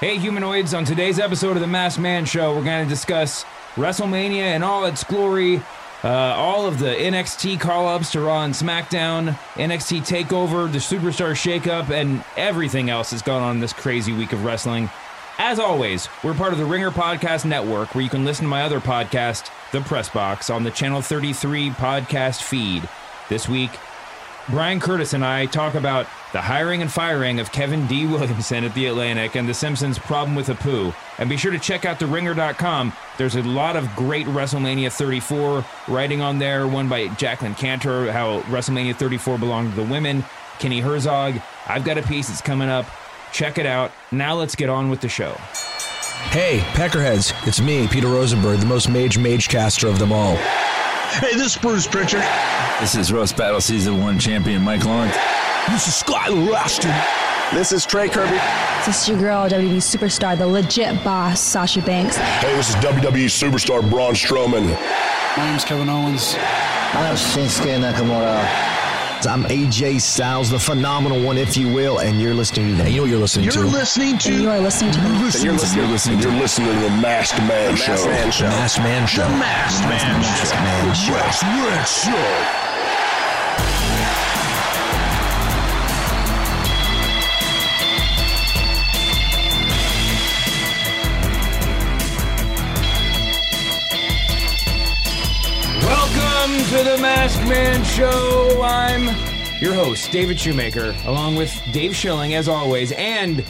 Hey humanoids, on today's episode of The Masked Man Show, we're going to discuss WrestleMania in all its glory, all of the NXT call-ups to Raw and SmackDown, NXT TakeOver, the Superstar Shakeup, and everything else that's gone on this crazy week of wrestling. As always, we're part of the Ringer Podcast Network, where you can listen to my other podcast, The Press Box, on the Channel 33 podcast feed. This week, Brian Curtis and I talk about the hiring and firing of Kevin D. Williamson at The Atlantic and The Simpsons' problem with Apu. And be sure to check out TheRinger.com. There's a lot of great WrestleMania 34 writing on there, one by Jacqueline Cantor, how WrestleMania 34 belonged to the women, Kenny Herzog. I've got a piece that's coming up. Check it out. Now let's get on with the show. Hey, Peckerheads. It's me, Peter Rosenberg, the most mage-caster of them all. Hey, this is Bruce Pritchard. This is Roast Battle Season 1 champion Mike Lawrence. This is Skylar Astin. This is Trey Kirby. This is your girl, WWE Superstar, the legit boss, Sasha Banks. Hey, this is WWE Superstar Braun Strowman. My name's Kevin Owens. I'm Shinsuke Nakamura. I'm A.J. Styles, the phenomenal one, if you will, and you're listening to... You're listening to The Masked Man Show. The Masked Man Show. Welcome to The Masked Man Show. I'm your host, David Shoemaker, along with Dave Schilling, as always, and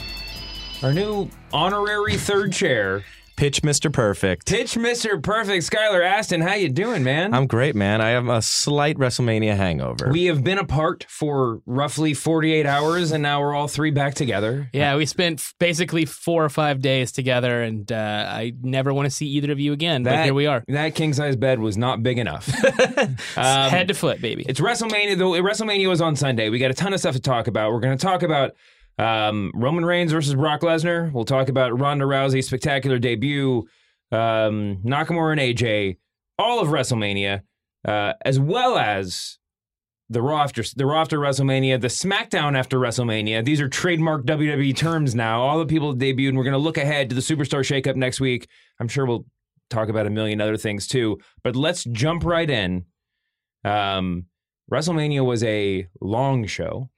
our new honorary third chair, Pitch Mr. Perfect, Skylar Astin. How you doing, man? I'm great, man. I have a slight WrestleMania hangover. We have been apart for roughly 48 hours, and now we're all three back together. Yeah, we spent basically 4 or 5 days together, and I never want to see either of you again, but here we are. That king-size bed was not big enough. Head to foot, baby. It's WrestleMania, though. WrestleMania was on Sunday. We got a ton of stuff to talk about. We're going to talk about Roman Reigns versus Brock Lesnar. We'll talk about Ronda Rousey's spectacular debut, Nakamura and AJ, all of WrestleMania, as well as the Raw after WrestleMania, the SmackDown after WrestleMania. These are trademark WWE terms now. All the people that debuted, and we're going to look ahead to the Superstar Shakeup next week. I'm sure we'll talk about a million other things too, but let's jump right in. WrestleMania was a long show.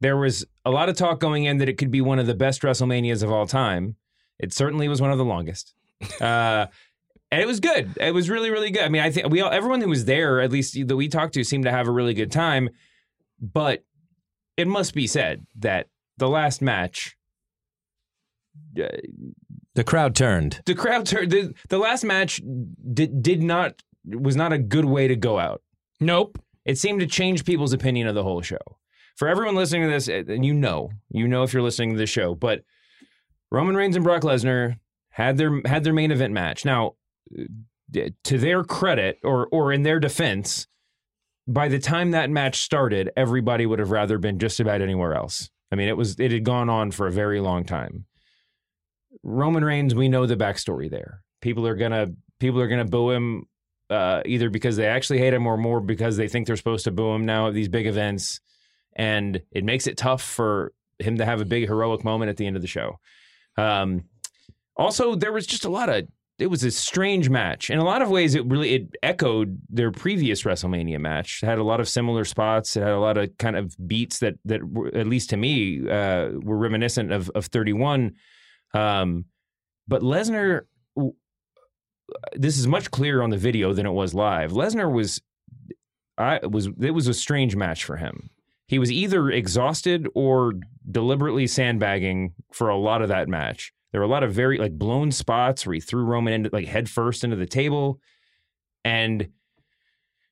There was a lot of talk going in that it could be one of the best WrestleManias of all time. It certainly was one of the longest. And it was good. It was really, really good. I mean, I think everyone who was there, at least that we talked to, seemed to have a really good time. But it must be said that the last match... the crowd turned. The last match was not a good way to go out. Nope. It seemed to change people's opinion of the whole show. For everyone listening to this, and you know if you're listening to this show, but Roman Reigns and Brock Lesnar had their main event match. Now, to their credit, or in their defense, by the time that match started, everybody would have rather been just about anywhere else. I mean, it had gone on for a very long time. Roman Reigns, we know the backstory there. People are gonna boo him either because they actually hate him or more because they think they're supposed to boo him now at these big events. And it makes it tough for him to have a big heroic moment at the end of the show. Also, there was just it was a strange match. In a lot of ways, it echoed their previous WrestleMania match. It had a lot of similar spots. It had a lot of kind of beats that were, at least to me, were reminiscent of 31. But Lesnar, this is much clearer on the video than it was live. Lesnar it was a strange match for him. He was either exhausted or deliberately sandbagging for a lot of that match. There were a lot of very blown spots where he threw Roman head first into the table. And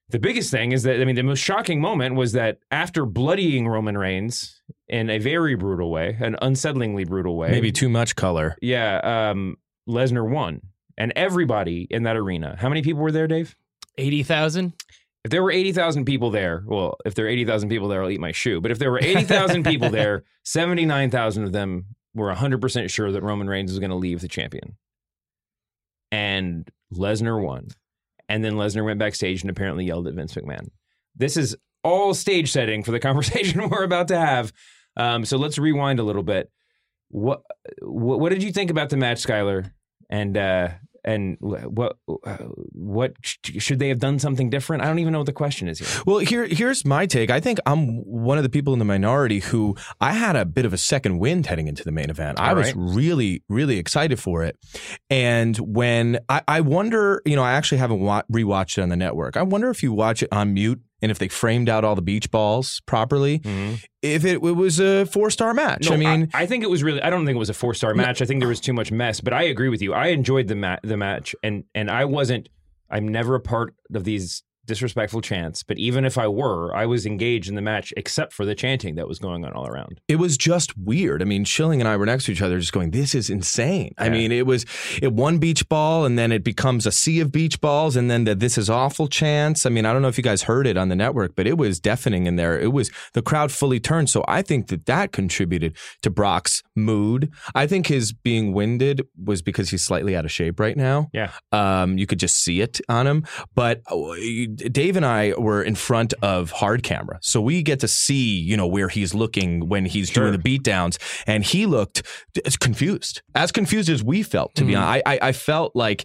the biggest thing is that, I mean, the most shocking moment was that after bloodying Roman Reigns in a very brutal way, an unsettlingly brutal way. Maybe too much color. Yeah. Lesnar won. And everybody in that arena. How many people were there, Dave? 80,000. If there were 80,000 people there, well, if there are 80,000 people there, I'll eat my shoe. But if there were 80,000 people there, 79,000 of them were 100% sure that Roman Reigns was going to leave the champion. And Lesnar won. And then Lesnar went backstage and apparently yelled at Vince McMahon. This is all stage setting for the conversation we're about to have. So let's rewind a little bit. What did you think about the match, Skylar? And what should they have done something different? I don't even know what the question is here. Well, here's my take. I think I'm one of the people in the minority who I had a bit of a second wind heading into the main event. I was really, really excited for it. And when I wonder, you know, I actually haven't rewatched it on the network. I wonder if you watch it on mute and if they framed out all the beach balls properly, mm-hmm. if it was a 4-star match. No, I mean, I think it was really. I don't think it was a 4-star match. No. I think there was too much mess. But I agree with you. I enjoyed the match, and I wasn't. I'm never a part of these disrespectful chants, but even if I were, I was engaged in the match except for the chanting that was going on all around. It was just weird. I mean, Schilling and I were next to each other just going, this is insane. Yeah. I mean, it one beach ball and then it becomes a sea of beach balls and then the this is awful chants. I mean, I don't know if you guys heard it on the network, but it was deafening in there. It was the crowd fully turned. So I think that contributed to Brock's mood. I think his being winded was because he's slightly out of shape right now. Yeah. You could just see it on him, but Dave and I were in front of hard camera, so we get to see, you know, where he's looking when he's doing the beatdowns, and he looked as confused as we felt, to be honest. I felt like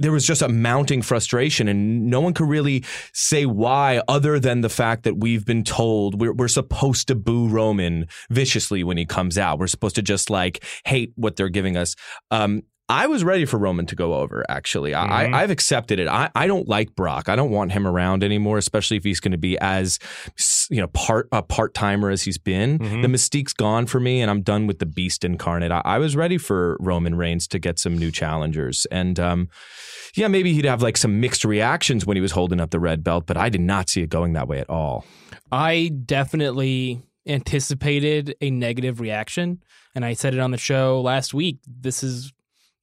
there was just a mounting frustration, and no one could really say why other than the fact that we've been told we're supposed to boo Roman viciously when he comes out. We're supposed to just, like, hate what they're giving us. I was ready for Roman to go over, actually. I've accepted it. I don't like Brock. I don't want him around anymore, especially if he's going to be as, you know, part-timer as he's been. Mm-hmm. The mystique's gone for me, and I'm done with the beast incarnate. I was ready for Roman Reigns to get some new challengers. And, yeah, maybe he'd have, like, some mixed reactions when he was holding up the red belt, but I did not see it going that way at all. I definitely anticipated a negative reaction, and I said it on the show last week. This is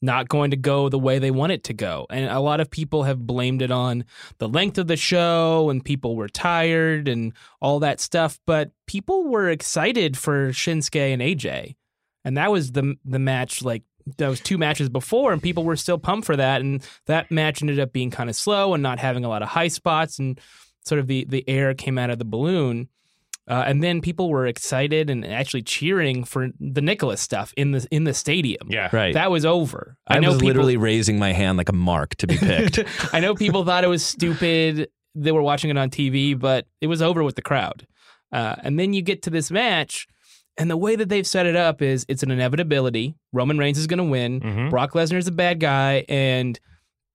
not going to go the way they want it to go. And a lot of people have blamed it on the length of the show and people were tired and all that stuff. But people were excited for Shinsuke and AJ. And that was the match, like, that was two matches before, and people were still pumped for that. And that match ended up being kind of slow and not having a lot of high spots, and sort of the air came out of the balloon. And then people were excited and actually cheering for the Nicholas stuff in the stadium. Yeah, right. That was over. I was literally raising my hand like a mark to be picked. I know people thought it was stupid. They were watching it on TV, but it was over with the crowd. And then you get to this match, and the way that they've set it up is it's an inevitability. Roman Reigns is going to win. Mm-hmm. Brock Lesnar is a bad guy, and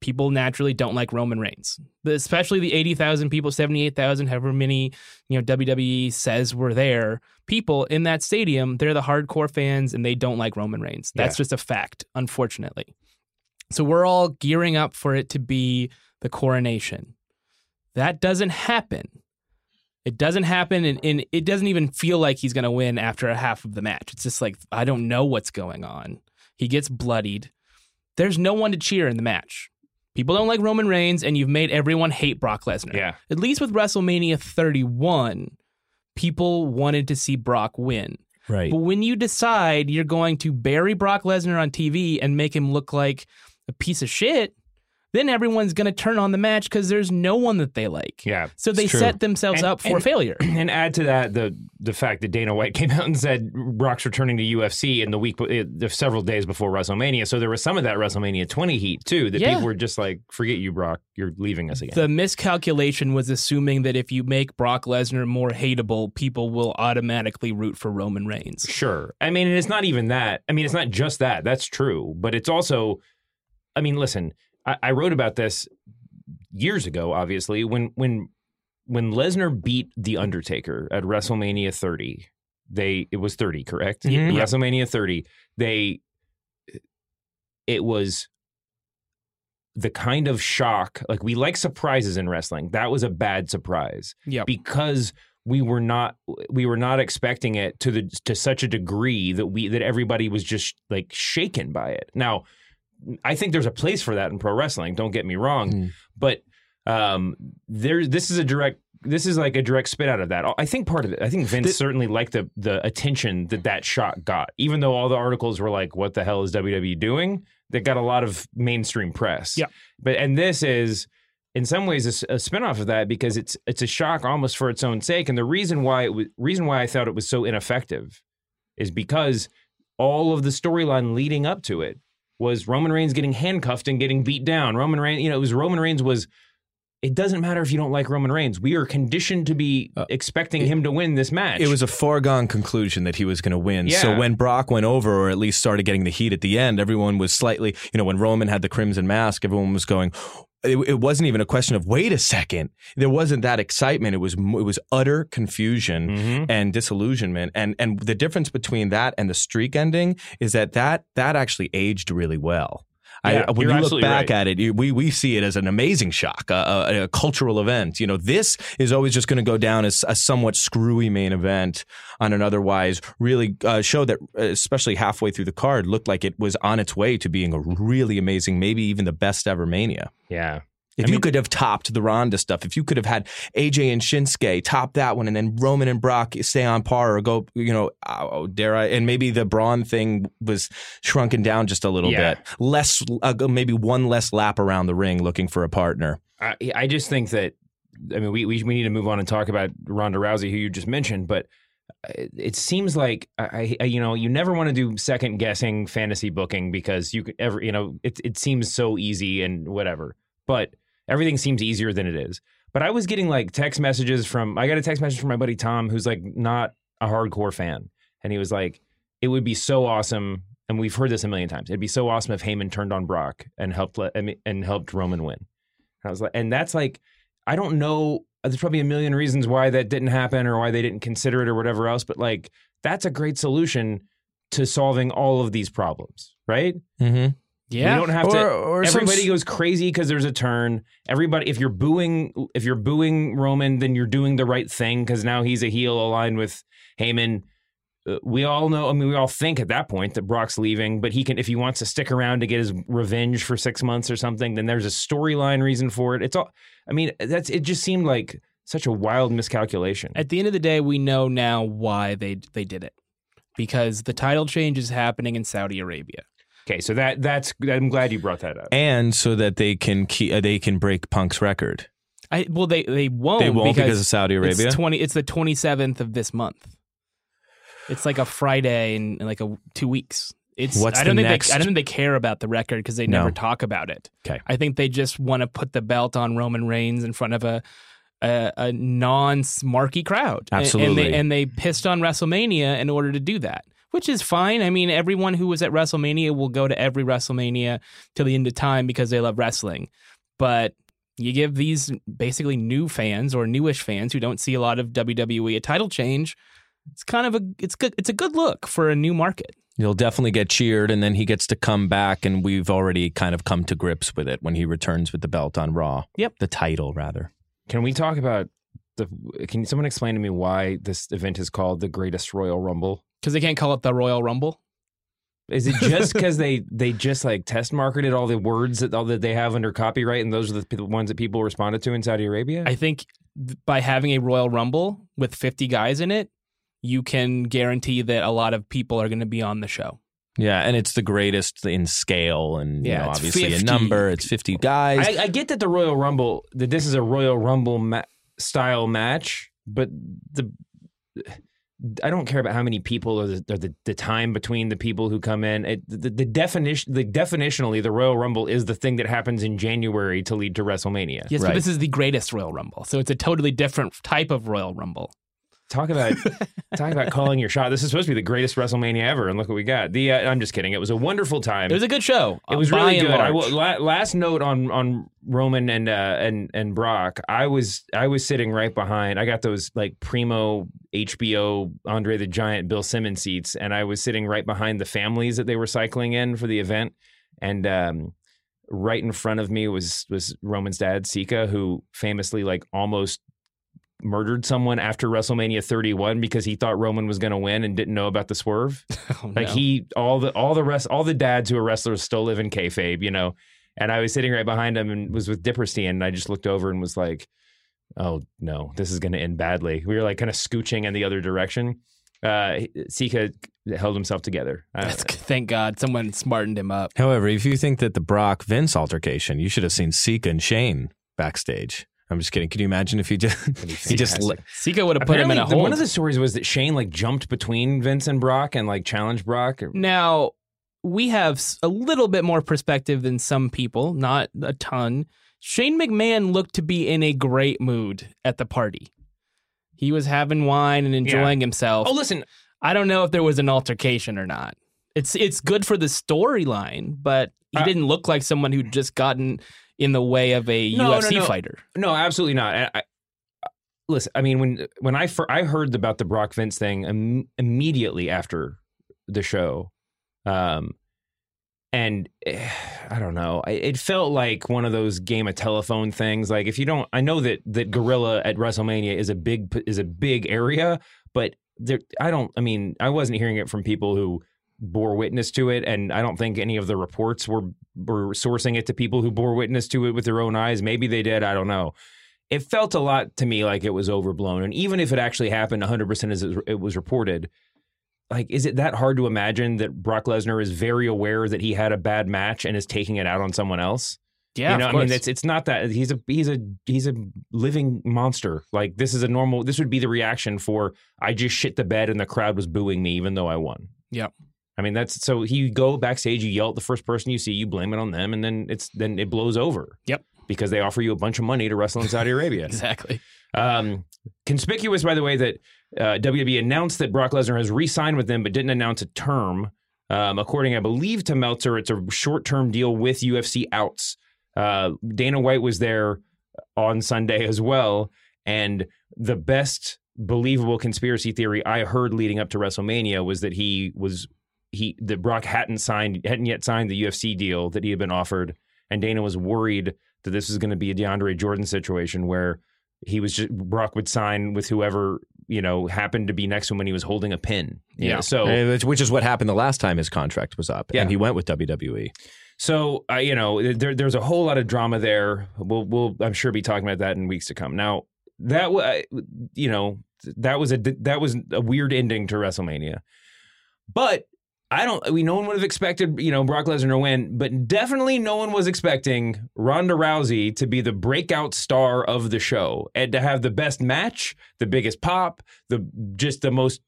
people naturally don't like Roman Reigns, especially the 80,000 people, 78,000, however many, you know, WWE says were there. People in that stadium, they're the hardcore fans, and they don't like Roman Reigns. That's just a fact, unfortunately. So we're all gearing up for it to be the coronation. That doesn't happen. It doesn't happen, and it doesn't even feel like he's going to win after a half of the match. It's just like, I don't know what's going on. He gets bloodied. There's no one to cheer in the match. People don't like Roman Reigns, and you've made everyone hate Brock Lesnar. Yeah. At least with WrestleMania 31, people wanted to see Brock win. Right. But when you decide you're going to bury Brock Lesnar on TV and make him look like a piece of shit, then everyone's going to turn on the match because there's no one that they like. Yeah, so they set themselves up for failure. And add to that the fact that Dana White came out and said Brock's returning to UFC in the week, several days before WrestleMania. So there was some of that WrestleMania 20 heat, too, that people were just like, forget you, Brock. You're leaving us again. The miscalculation was assuming that if you make Brock Lesnar more hateable, people will automatically root for Roman Reigns. Sure. I mean, and it's not even that. I mean, it's not just that. That's true. But it's also, I mean, listen, I wrote about this years ago, obviously, when Lesnar beat The Undertaker at WrestleMania 30. It was 30, correct? Mm-hmm. WrestleMania 30. It was the kind of shock, like, we like surprises in wrestling. That was a bad surprise. Yep. Because we were not expecting it to such a degree that everybody was just, like, shaken by it. Now, I think there's a place for that in pro wrestling. Don't get me wrong, but this is like a direct spit out of that. I think part of it, I think Vince certainly liked the attention that shot got, even though all the articles were like, "What the hell is WWE doing?" That got a lot of mainstream press. Yeah, and this is in some ways a spinoff of that, because it's a shock almost for its own sake, and the reason why I thought it was so ineffective is because all of the storyline leading up to it was Roman Reigns getting handcuffed and getting beat down. Roman Reigns, you know, it was Roman Reigns was, it doesn't matter if you don't like Roman Reigns. We are conditioned to be expecting him to win this match. It was a foregone conclusion that he was going to win. Yeah. So when Brock went over, or at least started getting the heat at the end, everyone was slightly, you know, when Roman had the crimson mask, everyone was going, it wasn't even a question of, wait a second. There wasn't that excitement. It was utter confusion and disillusionment. And the difference between that and the streak ending is that actually aged really well. Yeah, when you look back at it, we see it as an amazing shock, a cultural event. You know, this is always just going to go down as a somewhat screwy main event on an otherwise really show that, especially halfway through the card, looked like it was on its way to being a really amazing, maybe even the best ever Mania. Yeah. If you could have topped the Ronda stuff, if you could have had AJ and Shinsuke top that one, and then Roman and Brock stay on par, or go, you know, dare I? And maybe the Braun thing was shrunken down just a little bit, less, maybe one less lap around the ring looking for a partner. I just think that, I mean, we need to move on and talk about Ronda Rousey, who you just mentioned, but it seems like you know, you never want to do second guessing fantasy booking because it seems so easy and whatever, but everything seems easier than it is. But I was getting like text messages I got a text message from my buddy Tom, who's like not a hardcore fan. And he was like, it would be so awesome. And we've heard this a million times. It'd be so awesome if Heyman turned on Brock and helped Roman win. And I was like, and that's like, I don't know. There's probably a million reasons why that didn't happen or why they didn't consider it or whatever else. But like, that's a great solution to solving all of these problems. Right? Mm-hmm. Yeah, you don't have to. Or everybody goes crazy because there's a turn. Everybody, if you're booing Roman, then you're doing the right thing because now he's a heel aligned with Heyman. We all know. I mean, we all think at that point that Brock's leaving, but he can, if he wants to stick around to get his revenge for 6 months or something, then there's a storyline reason for it. It's all. I mean, it just seemed like such a wild miscalculation. At the end of the day, we know now why they did it, because the title change is happening in Saudi Arabia. Okay, so that's I'm glad you brought that up, and so that they can break Punk's record. They won't because of Saudi Arabia. It's the 27th of this month. It's like a Friday in like 2 weeks. I don't think they care about the record because they never talk about it. Okay, I think they just want to put the belt on Roman Reigns in front of a non-smarky crowd. Absolutely, and they pissed on WrestleMania in order to do that. Which is fine. I mean, everyone who was at WrestleMania will go to every WrestleMania till the end of time because they love wrestling. But you give these basically new fans or newish fans who don't see a lot of WWE a title change, it's a good look for a new market. You'll definitely get cheered, and then he gets to come back, and we've already kind of come to grips with it when he returns with the belt on Raw. Yep. The title, rather. Can we talk about can someone explain to me why this event is called the Greatest Royal Rumble? Because they can't call it the Royal Rumble? Is it just because they just like test marketed all the words that they have under copyright, and those are the ones that people responded to in Saudi Arabia? I think by having a Royal Rumble with 50 guys in it, you can guarantee that a lot of people are going to be on the show. Yeah, and it's the greatest in scale, and you know, obviously 50. A number. It's 50 guys. I get that the Royal Rumble, that this is a Royal Rumble style match, but I don't care about how many people or the time between the people who come in. Definitionally, the Royal Rumble is the thing that happens in January to lead to WrestleMania. Yes, right. But this is the Greatest Royal Rumble, so it's a totally different type of Royal Rumble. Talk about calling your shot. This is supposed to be the greatest WrestleMania ever, and look what we got. I'm just kidding. It was a wonderful time. It was a good show. It was really good. Last note on Roman and Brock. I was sitting right behind. I got those like primo HBO Andre the Giant Bill Simmons seats, and I was sitting right behind the families that they were cycling in for the event, and right in front of me was Roman's dad, Sika, who famously like almost murdered someone after WrestleMania 31 because he thought Roman was going to win and didn't know about the swerve. Oh, no. Like all the dads who are wrestlers still live in kayfabe, you know. And I was sitting right behind him and was with Dipperstein, and I just looked over and was like, "Oh no, this is going to end badly." We were like kind of scooching in the other direction. Sika held himself together. Thank God someone smartened him up. However, if you think that the Brock Vince altercation, you should have seen Sika and Shane backstage. I'm just kidding. Can you imagine if he did? He just Sika would have put him in a hole. One of the stories was that Shane like jumped between Vince and Brock and like challenged Brock. Now we have a little bit more perspective than some people, not a ton. Shane McMahon looked to be in a great mood at the party. He was having wine and enjoying himself. Oh, listen, I don't know if there was an altercation or not. It's good for the storyline, but he didn't look like someone who'd just gotten in the way of a UFC fighter. No, absolutely not. Listen, I mean, when I heard about the Brock Vince thing immediately after the show, and I don't know, it felt like one of those game of telephone things. Like if you don't, I know that Gorilla at WrestleMania is a big area, but I wasn't hearing it from people who bore witness to it, and I don't think any of the reports were sourcing it to people who bore witness to it with their own eyes. Maybe they did, I don't know. It felt a lot to me like it was overblown, and even if it actually happened 100% as it was reported, like, is it that hard to imagine that Brock Lesnar is very aware that he had a bad match and is taking it out on someone else? Yeah, you know, of course. I mean, it's not that he's a living monster. Like, this would be the reaction for, I just shit the bed and the crowd was booing me even though I won. Yeah. I mean, so you go backstage, you yell at the first person you see, you blame it on them, and then it blows over. Yep. Because they offer you a bunch of money to wrestle in Saudi Arabia. Exactly. Conspicuous, by the way, that WWE announced that Brock Lesnar has re-signed with them, but didn't announce a term. According, I believe, to Meltzer, it's a short-term deal with UFC outs. Dana White was there on Sunday as well, and the best believable conspiracy theory I heard leading up to WrestleMania was that that Brock hadn't yet signed the UFC deal that he had been offered, and Dana was worried that this was going to be a DeAndre Jordan situation where Brock would sign with whoever, you know, happened to be next to him when he was holding a pin. Yeah. So, which is what happened the last time his contract was up, and he went with WWE. So, you know, there's a whole lot of drama there. We'll I'm sure be talking about that in weeks to come. Now that was a weird ending to WrestleMania. But no one would have expected, you know, Brock Lesnar to win, but definitely no one was expecting Ronda Rousey to be the breakout star of the show and to have the best match, the biggest pop, no one was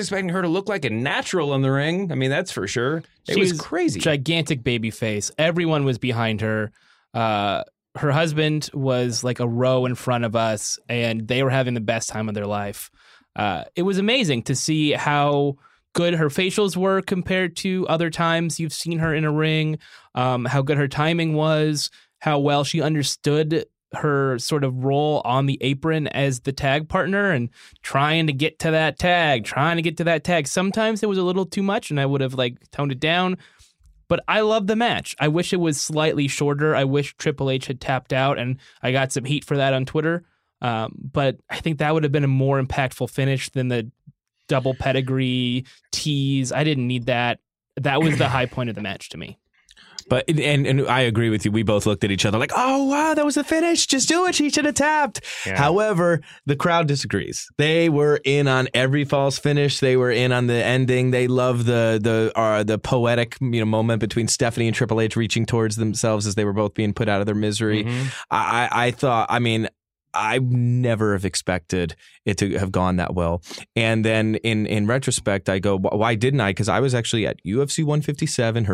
expecting her to look like a natural in the ring. I mean, that's for sure. She was crazy. Gigantic baby face. Everyone was behind her. Her husband was like a row in front of us, and they were having the best time of their life. It was amazing to see how good her facials were compared to other times you've seen her in a ring, how good her timing was, how well she understood her sort of role on the apron as the tag partner and trying to get to that tag. Sometimes it was a little too much, and I would have like toned it down, but I love the match. I wish it was slightly shorter. I wish Triple H had tapped out, and I got some heat for that on Twitter, but I think that would have been a more impactful finish than the double pedigree tease. I didn't need that. That was the high point of the match to me. But and I agree with you. We both looked at each other like, oh wow, that was the finish. Just do it. She should have tapped. Yeah. However, the crowd disagrees. They were in on every false finish. They were in on the ending. They love the poetic, you know, moment between Stephanie and Triple H reaching towards themselves as they were both being put out of their misery. Mm-hmm. I thought. I mean, I never have expected it to have gone that well. And then in retrospect, I go, why didn't I? Because I was actually at UFC 157,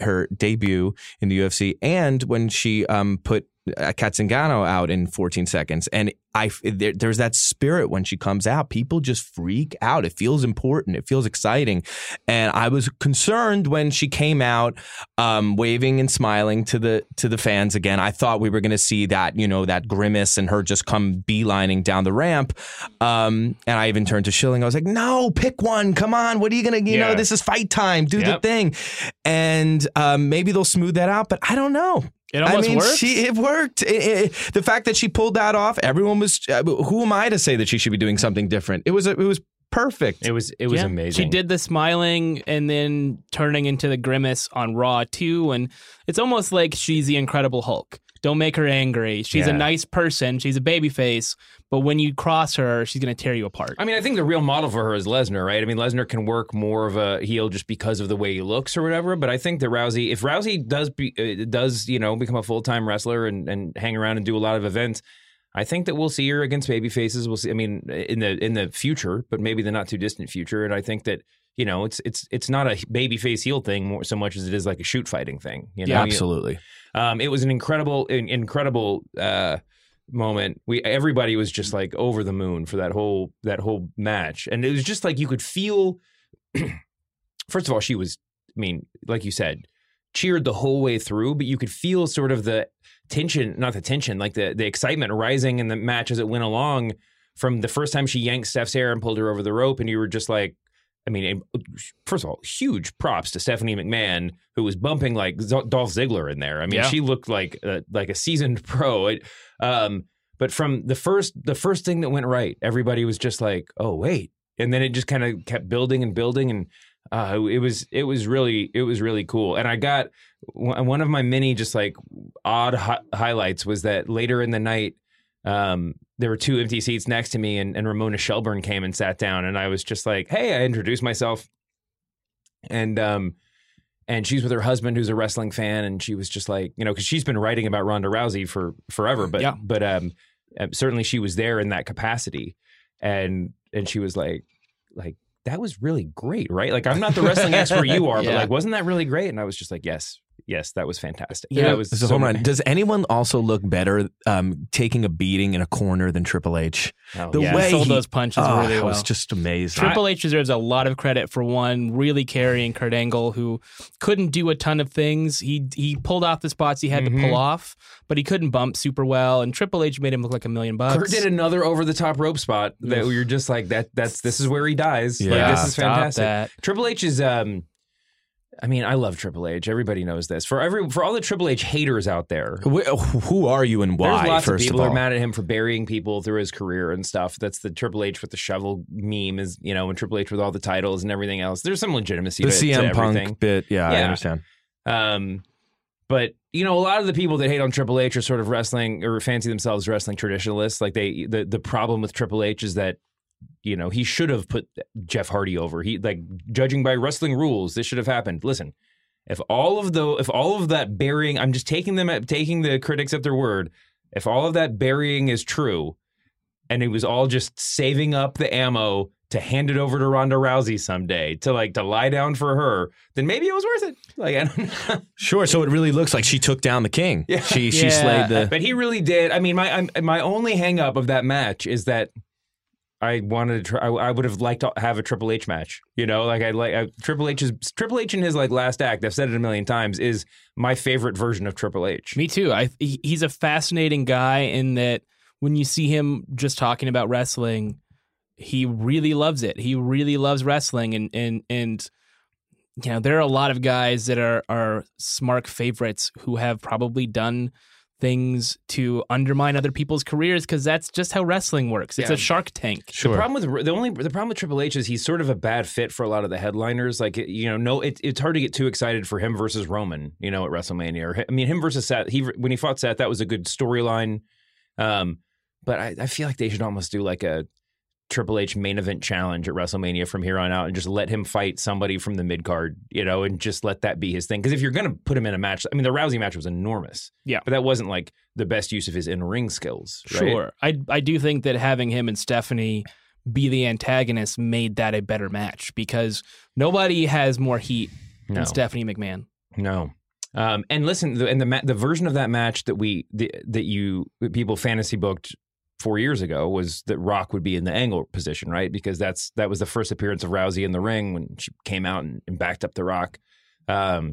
her debut in the UFC, and when she put Katzengano out in 14 seconds. And there's that spirit when she comes out. People just freak out. It feels important. It feels exciting. And I was concerned when she came out waving and smiling to the fans again. I thought we were going to see that, you know, that grimace and her just come beelining down the ramp. And I even turned to Schilling. I was like, no, pick one. Come on. What are you going to, you know, this is fight time. Do the thing. And maybe they'll smooth that out, but I don't know. It almost worked. It worked. The fact that she pulled that off, everyone was. Who am I to say that she should be doing something different? It was perfect. It was amazing. She did the smiling and then turning into the grimace on Raw too, and it's almost like she's the Incredible Hulk. Don't make her angry. She's a nice person. She's a babyface. But when you cross her, she's going to tear you apart. I mean, I think the real model for her is Lesnar, right? I mean, Lesnar can work more of a heel just because of the way he looks or whatever. But I think that Rousey, if Rousey does become a full-time wrestler and hang around and do a lot of events, I think that we'll see her against babyfaces. We'll see. I mean, in the future, but maybe the not too distant future. And I think that, you know, it's not a babyface heel thing more so much as it is like a shoot fighting thing. You know? Yeah, absolutely. It was an incredible moment. Everybody was just like over the moon for that whole match, and it was just like you could feel. First of all, she was, I mean, like you said, cheered the whole way through, but you could feel sort of the tension, not the tension, like the excitement rising in the match as it went along. From the first time she yanked Steph's hair and pulled her over the rope, and you were just like. I mean, first of all, huge props to Stephanie McMahon, who was bumping like Dolph Ziggler in there. I mean, she looked like a seasoned pro. But from the first thing that went right, everybody was just like, "Oh wait," and then it just kind of kept building, and it was really cool. And I got one of my many just like odd highlights was that later in the night. There were two empty seats next to me, and Ramona Shelburne came and sat down, and I was just like, "Hey," I introduced myself, and she's with her husband, who's a wrestling fan, and she was just like, you know, because she's been writing about Ronda Rousey for forever, but certainly she was there in that capacity, and she was like that was really great, right? Like, I'm not the wrestling expert you are, but like, wasn't that really great? And I was just like, yes, that was fantastic. Yeah, it was so home run. Does anyone also look better taking a beating in a corner than Triple H? The way he sold those punches really well. It was just amazing. Triple H deserves a lot of credit for one, really carrying Kurt Angle, who couldn't do a ton of things. He pulled off the spots he had to pull off, but he couldn't bump super well, and Triple H made him look like $1 million. Kurt did another over-the-top rope spot that you're just like, this is where he dies. Yeah. Like, this is fantastic. Triple H is... I mean, I love Triple H. Everybody knows this. For all the Triple H haters out there, who are you and why? There's lots of people who are mad at him for burying people through his career and stuff. That's the Triple H with the shovel meme, is, you know, and Triple H with all the titles and everything else. There's some legitimacy. The CM Punk bit, I understand. But you know, a lot of the people that hate on Triple H are sort of wrestling or fancy themselves wrestling traditionalists. Like the problem with Triple H is that. You know, he should have put Jeff Hardy over. He, like, judging by wrestling rules, this should have happened. Listen, if all of that burying, I'm just taking the critics at their word. If all of that burying is true, and it was all just saving up the ammo to hand it over to Ronda Rousey someday to lie down for her, then maybe it was worth it. Like, I don't know. Sure. So it really looks like she took down the king. Yeah. She slayed the. But he really did. I mean, my only hang up of that match is that. I wanted to try. I would have liked to have a Triple H match. You know, like Triple H in his like last act. I've said it a million times. Is my favorite version of Triple H. Me too. He's a fascinating guy in that when you see him just talking about wrestling, he really loves it. He really loves wrestling, and you know, there are a lot of guys that are smart favorites who have probably done. Things to undermine other people's careers because that's just how wrestling works. It's a shark tank. Sure. The problem with Triple H is he's sort of a bad fit for a lot of the headliners. Like, you know, it's hard to get too excited for him versus Roman, you know, at WrestleMania. Or, I mean, him versus Seth. When he fought Seth, that was a good storyline. But I feel like they should almost do like a Triple H main event challenge at WrestleMania from here on out and just let him fight somebody from the mid card, you know, and just let that be his thing. Because if you're going to put him in a match, I mean, the Rousey match was enormous. Yeah. But that wasn't like the best use of his in-ring skills. Right? Sure. I do think that having him and Stephanie be the antagonists made that a better match because nobody has more heat than Stephanie McMahon. No. And listen, the version of that match that people fantasy booked 4 years ago was that Rock would be in the angle position, right? Because that was the first appearance of Rousey in the ring when she came out and backed up the Rock. I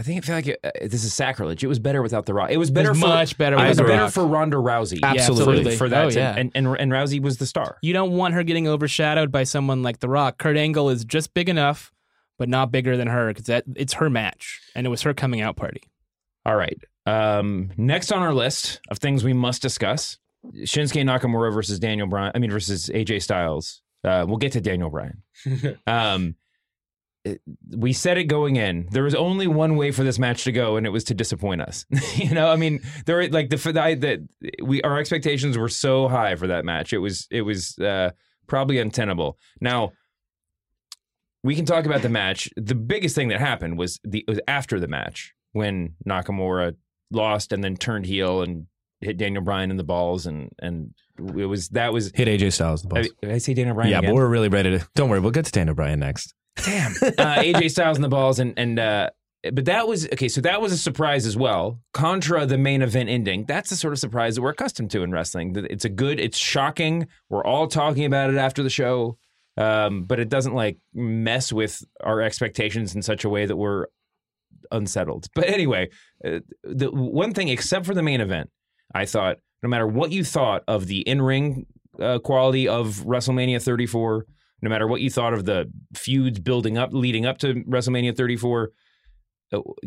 think it felt like this is sacrilege. It was better without the Rock. It was better, for Ronda Rousey, absolutely. For that, and Rousey was the star. You don't want her getting overshadowed by someone like the Rock. Kurt Angle is just big enough, but not bigger than her because it's her match, and it was her coming out party. All right. Next on our list of things we must discuss. Shinsuke Nakamura versus A.J. Styles. We'll get to Daniel Bryan. we said it going in. There was only one way for this match to go, and it was to disappoint us. You know, I mean, there like our expectations were so high for that match. It was probably untenable. Now, we can talk about the match. The biggest thing that happened was after the match when Nakamura lost and then turned heel and hit Daniel Bryan in the balls and that was hit AJ Styles in the balls. Did I say Daniel Bryan? Yeah, again? But we're really ready to. Don't worry, we'll get to Daniel Bryan next. Damn, AJ Styles in the balls and but that was okay. So that was a surprise as well. Contra the main event ending. That's the sort of surprise that we're accustomed to in wrestling. It's shocking. We're all talking about it after the show, but it doesn't like mess with our expectations in such a way that we're unsettled. But anyway, the one thing except for the main event. I thought, no matter what you thought of the in-ring quality of WrestleMania 34, no matter what you thought of the feuds building up, leading up to WrestleMania 34,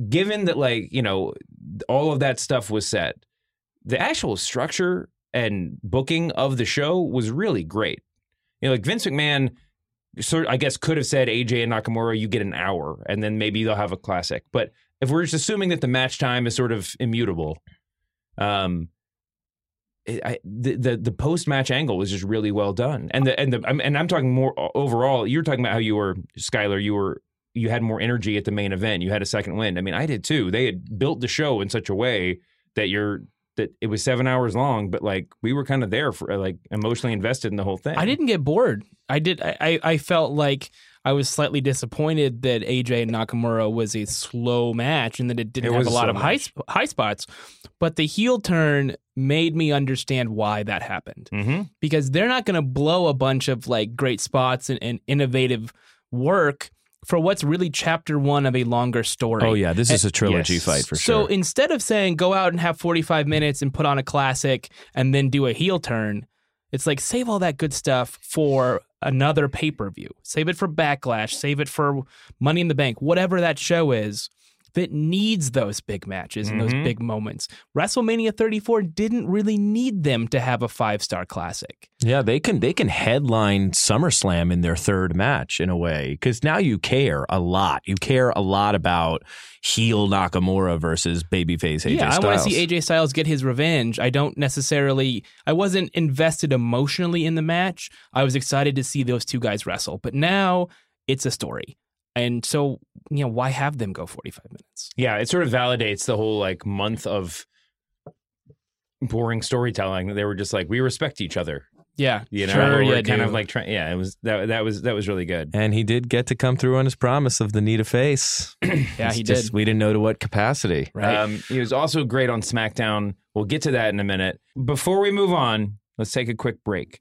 given that, like, you know, all of that stuff was set, the actual structure and booking of the show was really great. You know, like Vince McMahon, I guess, could have said, AJ and Nakamura, you get an hour, and then maybe they'll have a classic. But if we're just assuming that the match time is sort of immutable... The post-match angle was just really well done, and I'm talking more overall. You're talking about how you were, Skylar. You had more energy at the main event. You had a second wind. I mean, I did too. They had built the show in such a way that it was 7 hours long, but like we were kind of there for like emotionally invested in the whole thing. I didn't get bored. I felt like I was slightly disappointed that AJ and Nakamura was a slow match and that it didn't have a lot of high spots. But the heel turn made me understand why that happened. Mm-hmm. Because they're not going to blow a bunch of like great spots and innovative work for what's really chapter one of a longer story. Oh, yeah. This is a trilogy fight for sure. So instead of saying go out and have 45 minutes and put on a classic and then do a heel turn, it's like save all that good stuff for... another pay-per-view. Save it for Backlash. Save it for Money in the Bank. Whatever that show is that needs those big matches and those big moments. WrestleMania 34 didn't really need them to have a 5-star classic. Yeah, they can headline SummerSlam in their third match in a way, because now you care a lot. You care a lot about heel Nakamura versus babyface AJ Styles. Yeah, I want to see AJ Styles get his revenge. I wasn't invested emotionally in the match. I was excited to see those two guys wrestle, but now it's a story. And so, you know, why have them go 45 minutes? Yeah, it sort of validates the whole, like, month of boring storytelling. They were just like, we respect each other. Yeah. You know, sure, we're kind of like trying. Yeah, it was that was really good. And he did get to come through on his promise of the need a face. Yeah, he did. We didn't know to what capacity. Right. He was also great on SmackDown. We'll get to that in a minute. Before we move on, let's take a quick break.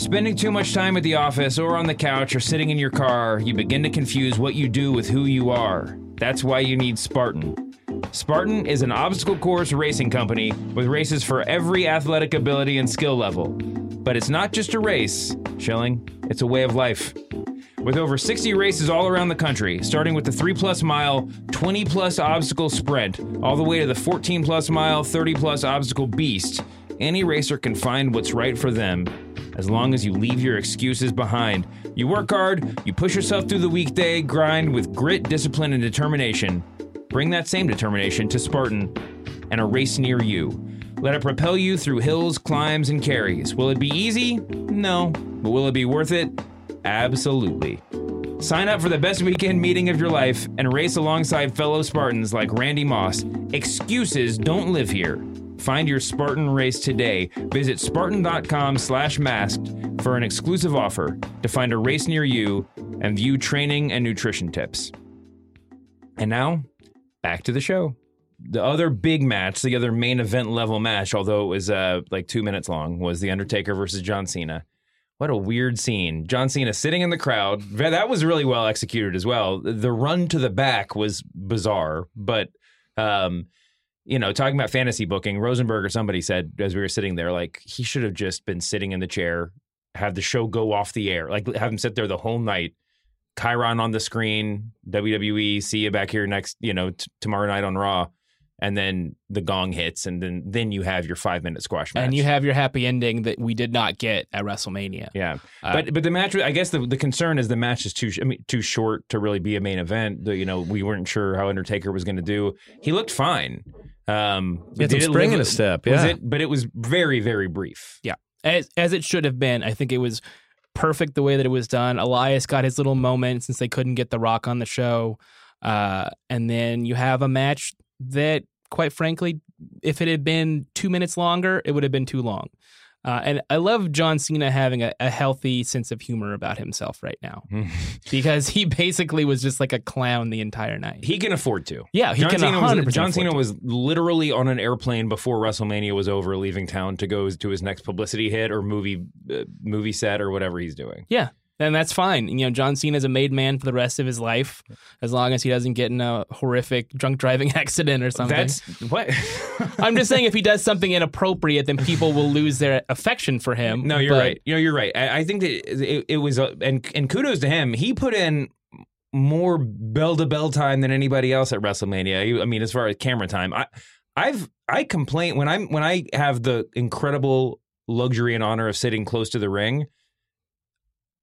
Spending too much time at the office or on the couch or sitting in your car, you begin to confuse what you do with who you are. That's why you need Spartan. Spartan is an obstacle course racing company with races for every athletic ability and skill level. But it's not just a race, Schilling. It's a way of life. With over 60 races all around the country, starting with the 3-plus mile, 20-plus obstacle sprint, all the way to the 14-plus mile, 30-plus obstacle beast, any racer can find what's right for them. As long as you leave your excuses behind. You work hard, you push yourself through the weekday, grind with grit, discipline, and determination. Bring that same determination to Spartan and a race near you. Let it propel you through hills, climbs, and carries. Will it be easy? No. But will it be worth it? Absolutely. Sign up for the best weekend meeting of your life and race alongside fellow Spartans like Randy Moss. Excuses don't live here. Find your Spartan race today. Visit Spartan.com/masked for an exclusive offer to find a race near you and view training and nutrition tips. And now, back to the show. The other big match, the other main event level match, although it was like 2 minutes long, was The Undertaker versus John Cena. What a weird scene. John Cena sitting in the crowd. That was really well executed as well. The run to the back was bizarre, but... you know, talking about fantasy booking, Rosenberg or somebody said as we were sitting there, like, he should have just been sitting in the chair, have the show go off the air, like have him sit there the whole night. Chiron on the screen, WWE, see you back here next, you know, tomorrow night on Raw. and then the gong hits, and then you have your 5-minute squash match. And you have your happy ending that we did not get at WrestleMania. Yeah. But the match, I guess the concern is the match is too short to really be a main event. You know, we weren't sure how Undertaker was going to do. He looked fine. It's a spring in a step, yeah. But it was very, very brief. Yeah. As it should have been. I think it was perfect the way that it was done. Elias got his little moment since they couldn't get The Rock on the show. And then you have a match that, quite frankly, if it had been 2 minutes longer, it would have been too long. And I love John Cena having a healthy sense of humor about himself right now, because he basically was just like a clown the entire night. He can afford to. Yeah, he can 100%. John Cena was literally on an airplane before WrestleMania was over, leaving town to go to his next publicity hit or movie set or whatever he's doing. Yeah. And that's fine. You know, John Cena's a made man for the rest of his life, as long as he doesn't get in a horrific drunk driving accident or something. That's what? I'm just saying, if he does something inappropriate, then people will lose their affection for him. No, you're right. You know, you're right. I think that it was, and kudos to him. He put in more bell to bell time than anybody else at WrestleMania. I mean, as far as camera time, I complain when I have the incredible luxury and honor of sitting close to the ring.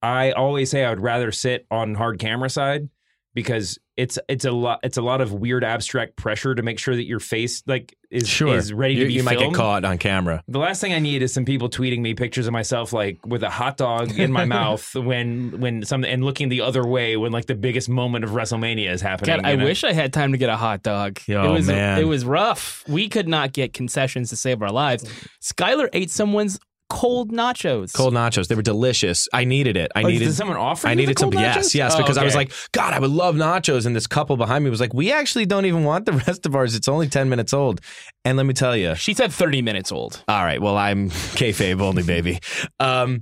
I always say I would rather sit on hard camera side, because it's a lot of weird abstract pressure to make sure that your face is ready to be filmed. You might get caught on camera. The last thing I need is some people tweeting me pictures of myself like with a hot dog in my mouth and looking the other way when like the biggest moment of WrestleMania is happening. God, I wish I had time to get a hot dog. Oh, man. It was rough. We could not get concessions to save our lives. Skylar ate someone's cold nachos. They were delicious. I needed it. Did someone offer you the cold nachos? Yes, because okay. I was like, God, I would love nachos. And this couple behind me was like, we actually don't even want the rest of ours. It's only 10 minutes old. And let me tell you. She said 30 minutes old. All right. Well, I'm kayfabe only, baby. Yeah.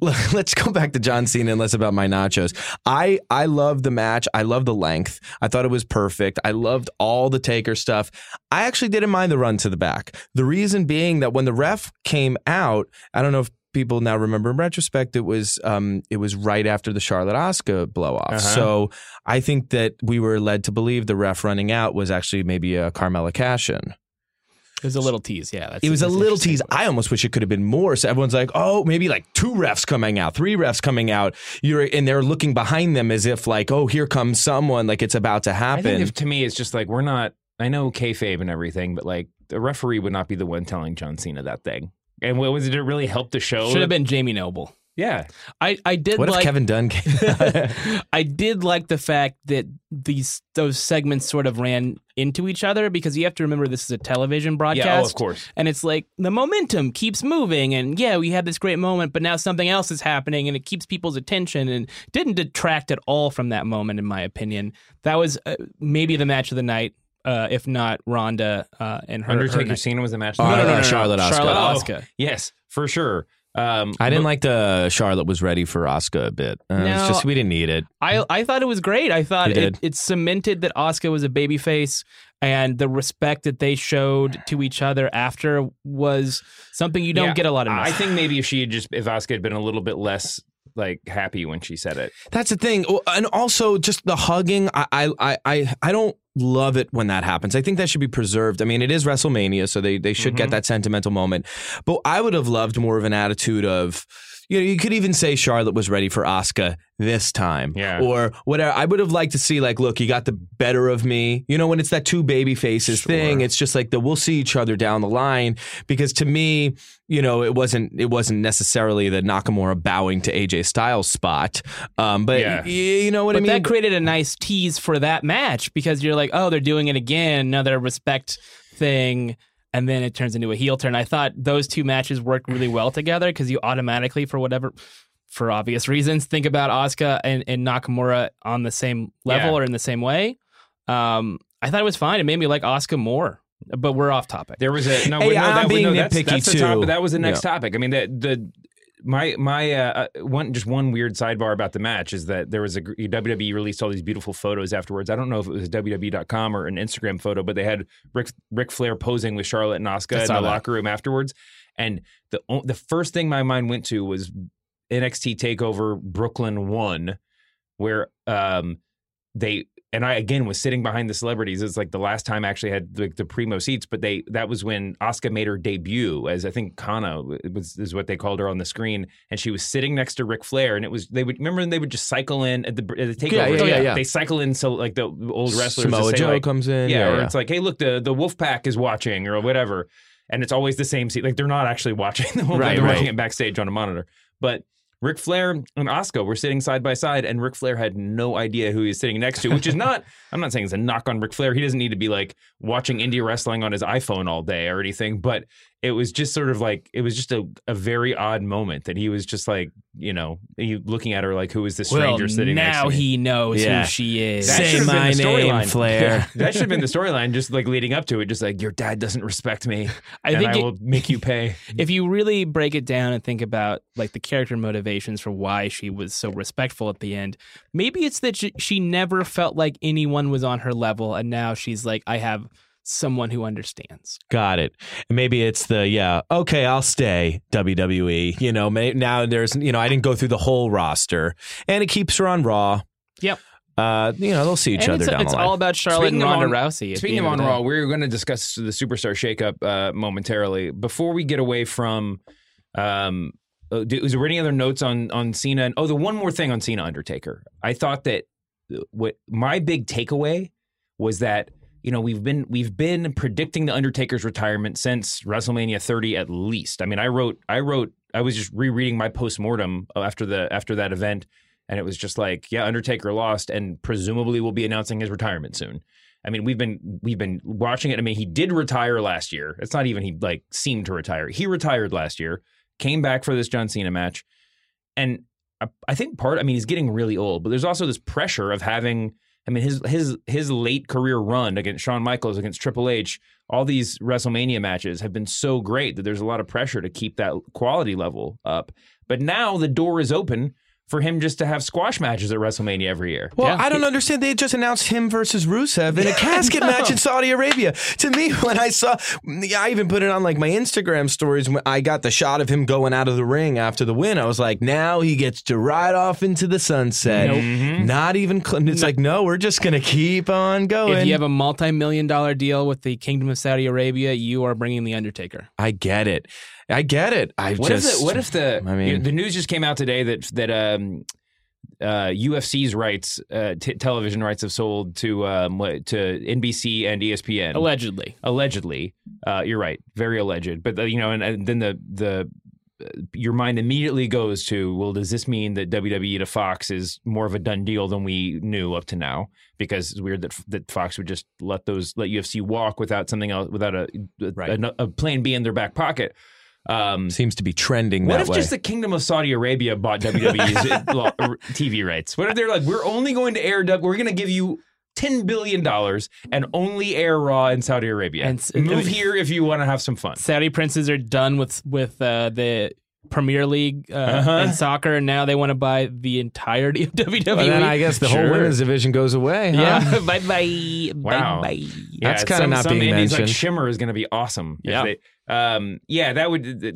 Let's go back to John Cena and less about my nachos. I love the match. I love the length. I thought it was perfect. I loved all the Taker stuff. I actually didn't mind the run to the back. The reason being that when the ref came out, I don't know if people now remember in retrospect, it was right after the Charlotte Asuka blow off. Uh-huh. So I think that we were led to believe the ref running out was actually maybe a Carmella cash-in. It was a little tease, yeah. It was a little tease. I almost wish it could have been more. So everyone's like, oh, maybe like 2 refs coming out, 3 refs coming out. And they're looking behind them as if like, oh, here comes someone, like it's about to happen. I think to me, it's just like, we're not, I know kayfabe and everything, but like the referee would not be the one telling John Cena that thing. And what was it that really helped the show? Should have been Jamie Noble. Yeah. I did what like... What if Kevin Dunn came out? I did like the fact that those segments sort of ran into each other, because you have to remember this is a television broadcast. Yeah, oh, of course. And it's like the momentum keeps moving, and yeah, we had this great moment, but now something else is happening, and it keeps people's attention and didn't detract at all from that moment, in my opinion. That was maybe the match of the night. If not Ronda and her. Undertaker Cena was the match. No, Charlotte Asuka. Yes, for sure. I didn't like the Charlotte was ready for Asuka a bit. It's just we didn't need it. I thought it was great. I thought it cemented that Asuka was a babyface, and the respect that they showed to each other after was something you don't get a lot of. I think maybe if Asuka had been a little bit less like happy when she said it. That's the thing. And also just the hugging. I don't love it when that happens. I think that should be preserved. I mean, it is WrestleMania, so they should get that sentimental moment. But I would have loved more of an attitude of, you know, you could even say Charlotte was ready for Asuka this time. Yeah. Or whatever. I would have liked to see, like, look, you got the better of me. You know, when it's that two baby faces thing, it's just like we'll see each other down the line. Because to me, you know, it wasn't necessarily the Nakamura bowing to AJ Styles spot. You know what I mean? But that created a nice tease for that match, because you're like, oh, they're doing it again, another respect thing. And then it turns into a heel turn. I thought those two matches worked really well together, because you automatically, for obvious reasons, think about Asuka and Nakamura on the same level or in the same way. I thought it was fine. It made me like Asuka more. But we're off topic. There was a nitpicky too. That was the next topic. I mean, one weird sidebar about the match is that there was WWE released all these beautiful photos afterwards. I don't know if it was WWE.com or an Instagram photo, but they had Ric Flair posing with Charlotte and Asuka in the locker room afterwards. And the first thing my mind went to was NXT TakeOver Brooklyn 1, where they And I, again, was sitting behind the celebrities. It's like the last time I actually had like the primo seats, but that was when Asuka made her debut as, I think, Kana is what they called her on the screen. And she was sitting next to Ric Flair. And it was, they would just cycle in at the takeover. Yeah. They cycle in. So like the old wrestlers. Samoa Joe like, comes in. Yeah. It's like, hey, look, the wolf pack is watching or whatever. And it's always the same seat. Like they're not actually watching the whole thing. They're watching it backstage on a monitor. But Ric Flair and Asuka were sitting side by side, and Ric Flair had no idea who he was sitting next to, which is not, I'm not saying it's a knock on Ric Flair. He doesn't need to be like watching indie wrestling on his iPhone all day or anything, but it was just sort of like, it was just a very odd moment that he was just like, you know, looking at her like, who is this stranger sitting next to me? Now he knows who she is. That say my name, Flair. That should have been the storyline, just like leading up to it, just like, your dad doesn't respect me, I will make you pay. If you really break it down and think about like the character motivation for why she was so respectful at the end. Maybe it's that she never felt like anyone was on her level, and now she's like, I have someone who understands. Got it. Maybe it's the, okay, I'll stay, WWE. You know, now there's, I didn't go through the whole roster, and it keeps her on Raw. Yep. They'll see each other down the line. It's all about Charlotte and Ronda Rousey. Speaking of on Raw, we're going to discuss the Superstar Shakeup momentarily. Before we get away from... is there any other notes on Cena? And, the one more thing on Cena Undertaker. I thought that what my big takeaway was that, we've been predicting the Undertaker's retirement since WrestleMania 30 at least. I mean, I was just rereading my postmortem after that event, and it was just like, Undertaker lost and presumably will be announcing his retirement soon. I mean, we've been watching it. I mean, he did retire last year. It's not even he like seemed to retire. He retired last year. Came back for this John Cena match, and I think he's getting really old, but there's also this pressure of having, his late career run against Shawn Michaels, against Triple H, all these WrestleMania matches have been so great that there's a lot of pressure to keep that quality level up. But now the door is open for him just to have squash matches at WrestleMania every year. Well, I don't understand. They just announced him versus Rusev in a casket match in Saudi Arabia. To me, when I saw, I even put it on like my Instagram stories. When I got the shot of him going out of the ring after the win, I was like, now he gets to ride off into the sunset. Nope. Mm-hmm. Not even. It's like, no, we're just going to keep on going. If you have a multi-million-dollar deal with the Kingdom of Saudi Arabia, you are bringing the Undertaker. I get it. The news just came out today that UFC's rights, television rights, have sold to NBC and ESPN. Allegedly. You're right. Very alleged. But and then your mind immediately goes to, well, does this mean that WWE to Fox is more of a done deal than we knew up to now? Because it's weird that Fox would just let UFC walk without something else, without a plan B in their back pocket. Seems to be trending that way. What if just the Kingdom of Saudi Arabia bought WWE's TV rights? What if they're like, we're only going to air, we're going to give you $10 billion and only air Raw in Saudi Arabia. Move here if you want to have some fun. Saudi princes are done with the Premier League and soccer, and now they want to buy the entirety of WWE. Well, then I guess the whole women's division goes away. Huh? Yeah, bye-bye. Wow. Bye-bye. Yeah, that's kind of not being mentioned. Like Shimmer is going to be awesome. Yeah. The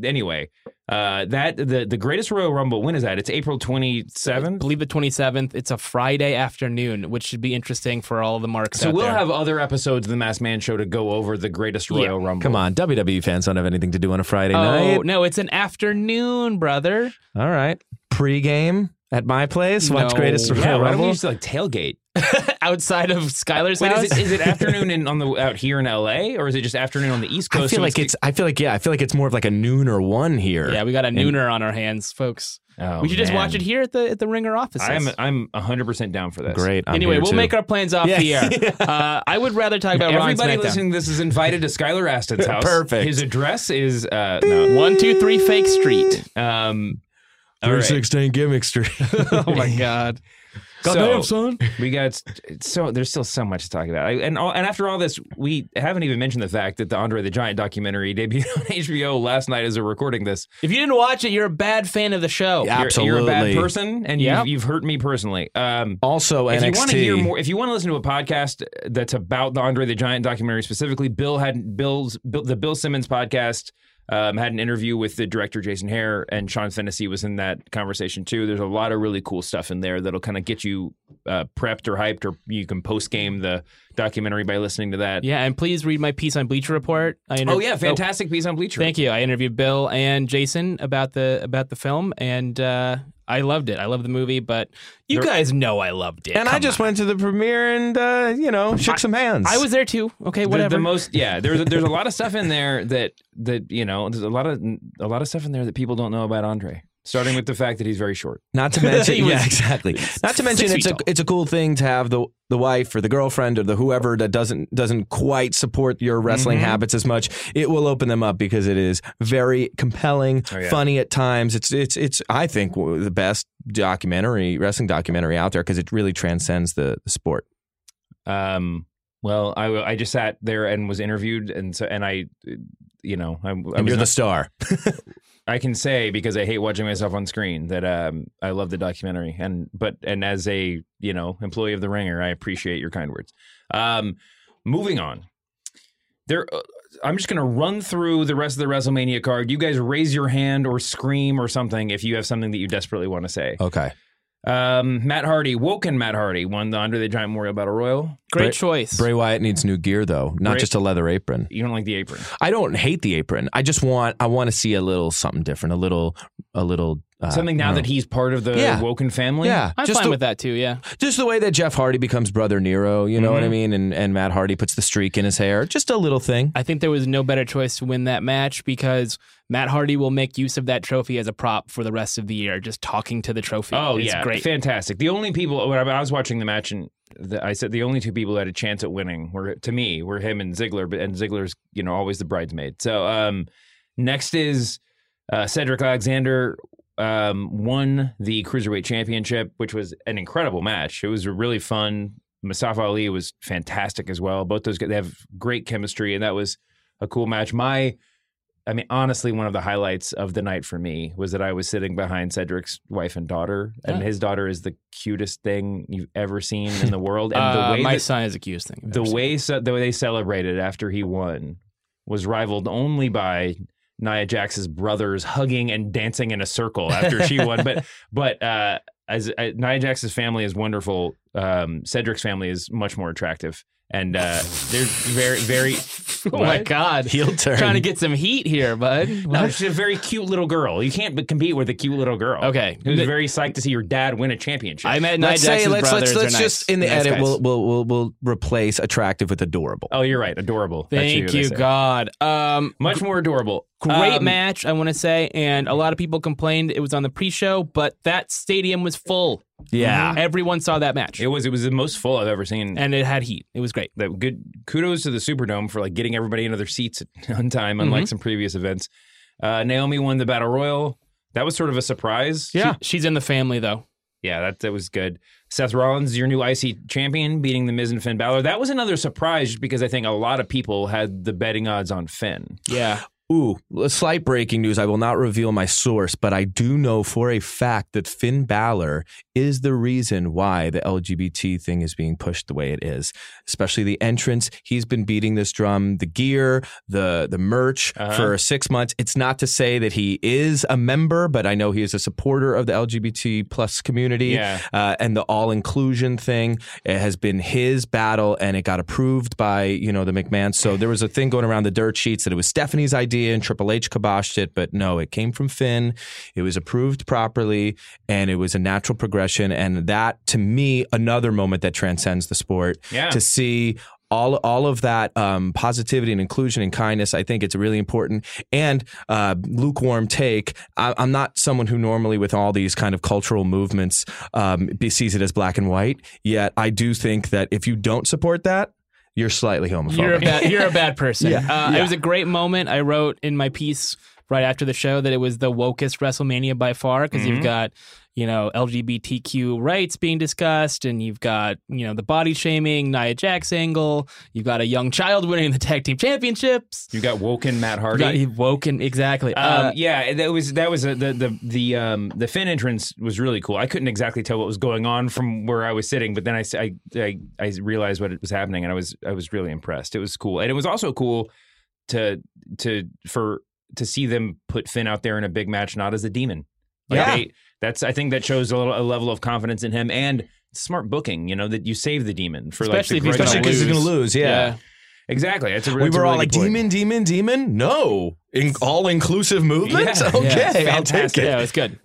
greatest Royal Rumble, when is that? It's April 27th? I believe the 27th. It's a Friday afternoon, which should be interesting for all the marks out there. So we'll have other episodes of The Masked Man Show to go over the greatest Royal Rumble. Come on, WWE fans don't have anything to do on a Friday night. Oh, no, it's an afternoon, brother. All right. Pre-game at my place? Watch Greatest Royal Rumble? Why don't we just tailgate? Outside of Skylar's house? Is it afternoon out here in LA, or is it just afternoon on the East Coast? I feel like it's more of like a noon or one here. Yeah, we got a nooner on our hands, folks. Oh, we should just watch it here at the Ringer offices. I'm 100% down for this. Great. Anyway, we'll make our plans off the air. I would rather talk about Raw and SmackDown. Everybody listening to this is invited to Skylar Astin's house. Perfect. His address is 123 Fake Street. 316 Gimmick Street. Oh my God. Goddamn, son. There's still so much to talk about. And after all this, we haven't even mentioned the fact that the Andre the Giant documentary debuted on HBO last night as we're recording this. If you didn't watch it, you're a bad fan of the show. Yeah, absolutely. You're a bad person, and you've hurt me personally. Also, NXT. If you want to listen to a podcast that's about the Andre the Giant documentary specifically, Bill Simmons podcast, Had an interview with the director, Jason Hare, and Sean Fennessy was in that conversation too. There's a lot of really cool stuff in there that'll kind of get you prepped or hyped, or you can post-game the documentary by listening to that. Yeah, and please read my piece on Bleacher Report. Fantastic piece on Bleacher. Thank you. I interviewed Bill and Jason about the film, and I loved it. I love the movie, but you guys know I loved it. And I just went to the premiere and, shook some hands. I was there too. Okay, whatever. There's a lot of stuff in there that there's a lot of stuff in there that people don't know about Andre. Starting with the fact that he's very short. Not to mention, it's a cool thing to have the wife or the girlfriend or the whoever that doesn't quite support your wrestling habits as much. It will open them up because it is very compelling, funny at times. It's I think the best wrestling documentary out there because it really transcends the sport. Well, I just sat there and was interviewed, and you're the star. I can say, because I hate watching myself on screen, that I love the documentary, and as a employee of the Ringer, I appreciate your kind words. Moving on, I'm just going to run through the rest of the WrestleMania card. You guys raise your hand or scream or something if you have something that you desperately want to say. Okay. Matt Hardy, Woken Matt Hardy, won the Andre the Giant Memorial Battle Royal. Great choice. Bray Wyatt needs new gear, though, not just a leather apron. You don't like the apron? I don't hate the apron. I just want to see a little something different, a little something now that he's part of the Woken family. Yeah, I'm fine with that too. Yeah, just the way that Jeff Hardy becomes Brother Nero, you know what I mean, and Matt Hardy puts the streak in his hair, just a little thing. I think there was no better choice to win that match because Matt Hardy will make use of that trophy as a prop for the rest of the year, just talking to the trophy. Oh, it's great. Fantastic. The only people, when I was watching the match, and I said the only two people that had a chance at winning were him and Ziggler, and Ziggler's always the bridesmaid. So next is Cedric Alexander won the Cruiserweight Championship, which was an incredible match. It was really fun. Mustafa Ali was fantastic as well. Both those guys, they have great chemistry, and that was a cool match. Honestly, one of the highlights of the night for me was that I was sitting behind Cedric's wife and daughter, and his daughter is the cutest thing you've ever seen in the world. And my son is the cutest thing. The way they celebrated after he won was rivaled only by Nia Jax's brothers hugging and dancing in a circle after she won. But Nia Jax's family is wonderful. Cedric's family is much more attractive. And they're very, very... Oh, my God. Heel turn. Trying to get some heat here, bud. No, she's a very cute little girl. You can't compete with a cute little girl. Okay. It was very psyched to see your dad win a championship. I met Nia Jax's brothers. Let's just, in the edit, we'll replace attractive with adorable. Oh, you're right. Adorable. Thank you, God. Much more adorable. Great match, I want to say. And a lot of people complained it was on the pre-show, but that stadium was full. Yeah, everyone saw that match. It was the most full I've ever seen, and it had heat. It was great. That good kudos to the Superdome for getting everybody into their seats on time, unlike some previous events. Naomi won the Battle Royal. That was sort of a surprise. Yeah, she's in the family though. Yeah, that was good. Seth Rollins, your new IC champion, beating The Miz and Finn Balor. That was another surprise because I think a lot of people had the betting odds on Finn. Yeah. Ooh, a slight breaking news. I will not reveal my source, but I do know for a fact that Finn Balor is the reason why the LGBT thing is being pushed the way it is, especially the entrance. He's been beating this drum, the gear, the merch for 6 months. It's not to say that he is a member, but I know he is a supporter of the LGBT plus community. Yeah. And the all-inclusion thing, it has been his battle, and it got approved by, the McMahon. So there was a thing going around the dirt sheets that it was Stephanie's idea, and Triple H kiboshed it, but no, it came from Finn. It was approved properly, and it was a natural progression. And that, to me, another moment that transcends the sport. Yeah. To see all of that positivity and inclusion and kindness, I think it's really important. And lukewarm take, I'm not someone who normally with all these kind of cultural movements sees it as black and white. Yet I do think that if you don't support that, you're slightly homophobic. You're a bad person. It was a great moment. I wrote in my piece right after the show that it was the wokest WrestleMania by far because you've got, LGBTQ rights being discussed, and you've got, the body shaming, Nia Jax angle. You've got a young child winning the tag team championships. You got Woken Matt Hardy. Exactly. The Finn entrance was really cool. I couldn't exactly tell what was going on from where I was sitting, but then I realized what was happening, and I was really impressed. It was cool, and it was also cool for to see them put Finn out there in a big match, not as a demon. Like I think that shows a level of confidence in him and smart booking, you know, that you save the demon for especially because he's going to lose. Yeah. Exactly. We were all like, demon. No. All-inclusive movement? Yeah. Okay. Yeah, fantastic. Yeah, it's good.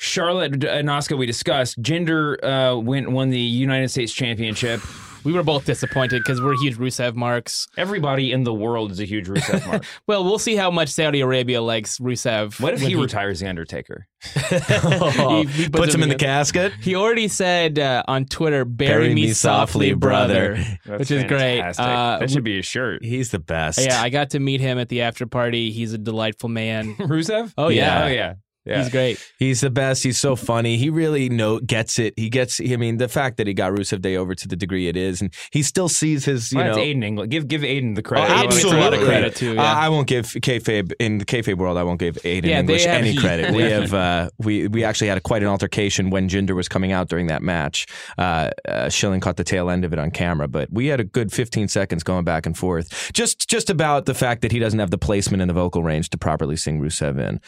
Charlotte and Asuka, we discussed. Jinder won the United States Championship. We were both disappointed because we're huge Rusev marks. Everybody in the world is a huge Rusev mark. Well, we'll see how much Saudi Arabia likes Rusev. What if he retires the Undertaker? he puts him in the casket? He already said on Twitter, bury me softly, brother. Which is fantastic. Great. That should be a shirt. He's the best. Yeah, I got to meet him at the after party. He's a delightful man. Rusev? Oh, yeah. Oh, yeah. Yeah. He's great. He's the best. He's so funny. He really gets it. I mean, the fact that he got Rusev Day over to the degree it is, and he still sees his, you know. It's Aiden English. Give Aiden the credit. Oh, absolutely. A lot of credit, too. Yeah. I won't give kayfabe. In the kayfabe world, I won't give Aiden English any credit. We have we actually had quite an altercation when Jinder was coming out during that match. Schilling caught the tail end of it on camera, but we had a good 15 seconds going back and forth. Just about the fact that he doesn't have the placement in the vocal range to properly sing Rusev in.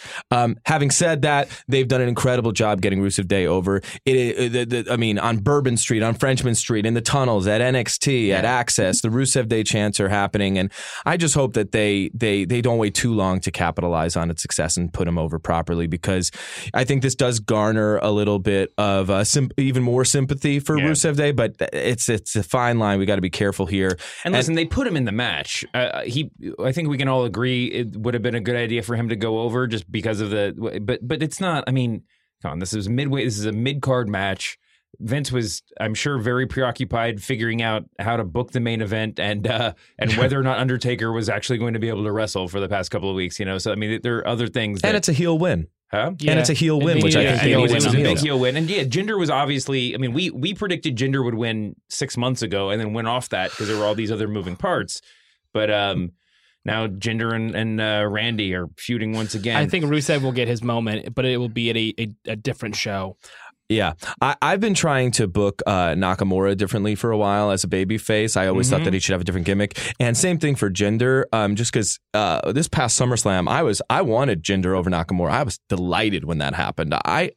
Having said that, they've done an incredible job getting Rusev Day over. On Bourbon Street, on Frenchman Street, in the tunnels, at NXT, at Access, the Rusev Day chants are happening, and I just hope that they don't wait too long to capitalize on its success and put him over properly, because I think this does garner a little bit of even more sympathy for Rusev Day, but it's a fine line. We got to be careful here. And listen, they put him in the match. I think we can all agree it would have been a good idea for him to go over just because of the. But it's not, I mean, come on, this is midway. This is a mid-card match. Vince was, I'm sure, very preoccupied figuring out how to book the main event and whether or not Undertaker was actually going to be able to wrestle for the past couple of weeks, you know? So, I mean, there are other things. And it's a heel win. Huh? Yeah. And it's a heel win, which I think it was a big heel win. And Jinder was obviously, I mean, we predicted Jinder would win 6 months ago and then went off that because there were all these other moving parts. But, now Jinder and Randy are feuding once again. I think Rusev will get his moment, but it will be at a different show. Yeah. I've been trying to book Nakamura differently for a while as a babyface. I always thought that he should have a different gimmick. And same thing for Jinder, just because this past SummerSlam, I wanted Jinder over Nakamura. I was delighted when that happened. I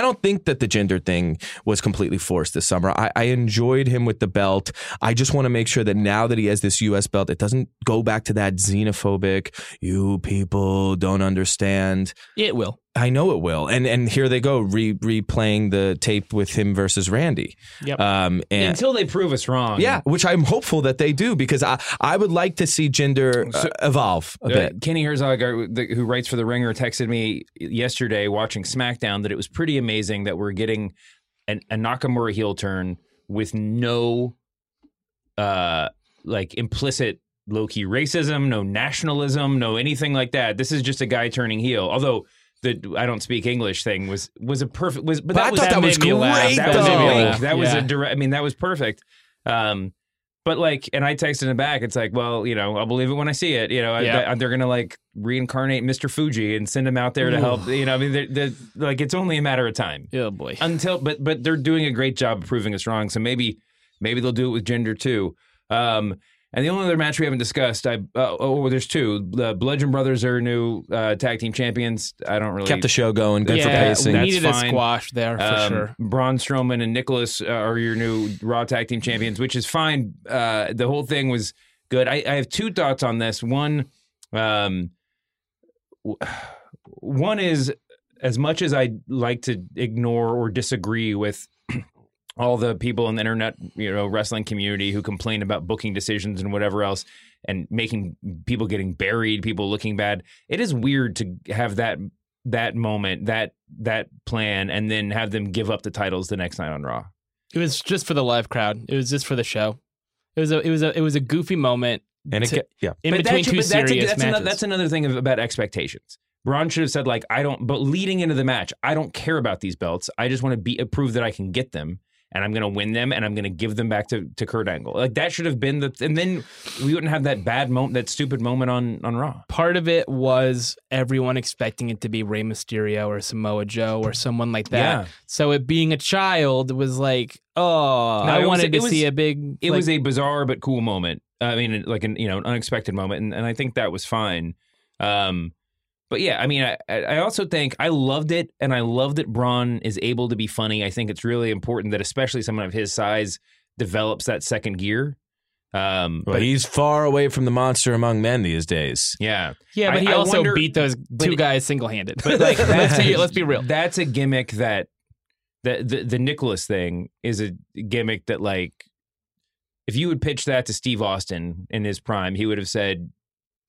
don't think that the Jinder thing was completely forced this summer. I enjoyed him with the belt. I just want to make sure that now that he has this U.S. belt, it doesn't go back to that xenophobic, you people don't understand. It will. I know it will. And here they go, replaying the tape with him versus Randy. Yep. Until they prove us wrong. Yeah, which I'm hopeful that they do, because I would like to see Jinder evolve a bit. Kenny Herzog, who writes for The Ringer, texted me yesterday watching SmackDown that it was pretty amazing that we're getting a Nakamura heel turn with no implicit low-key racism, no nationalism, no anything like that. This is just a guy turning heel. Although the I don't speak English thing was a perfect was but that I was, thought that was great laugh. That, was, a, that was a direct I mean that was perfect but like and I texted him back, it's like, well, you know, I'll believe it when I see it, you know. They're gonna reincarnate Mr. Fuji and send him out there to help, you know. I mean, they're it's only a matter of time. Oh boy. Until but they're doing a great job of proving us wrong, so maybe they'll do it with Jinder too. And the only other match we haven't discussed, there's two. The Bludgeon Brothers are new tag team champions. I don't really... Kept the show going. Good for pacing. That's needed fine. A squash there, for sure. Braun Strowman and Nicholas are your new Raw tag team champions, which is fine. The whole thing was good. I have two thoughts on this. One is, as much as I like to ignore or disagree with all the people in the internet, you know, wrestling community who complain about booking decisions and whatever else and making people getting buried, people looking bad. It is weird to have that moment, that plan, and then have them give up the titles the next night on Raw. It was just for the live crowd. It was just for the show. It was a goofy moment. And that's another thing about expectations. Braun should have said, but leading into the match, I don't care about these belts. I just want to prove that I can get them. And I'm going to win them, and I'm going to give them back to Kurt Angle. That should have been and then we wouldn't have that bad moment, that stupid moment on Raw. Part of it was everyone expecting it to be Rey Mysterio or Samoa Joe or someone like that. Yeah. So it being a child was like, oh, no, I wanted to see a big... It was a bizarre but cool moment. I mean, like an, you know, an unexpected moment. And I think that was fine. But yeah, I mean, I also think I loved it, and I love that Braun is able to be funny. I think it's really important that especially someone of his size develops that second gear. But he's far away from the monster among men these days. Yeah. Yeah, but he also beat those two guys single-handed. But like, let's be real. That's a gimmick that the Nicholas thing is a gimmick that, like, if you would pitch that to Steve Austin in his prime, he would have said,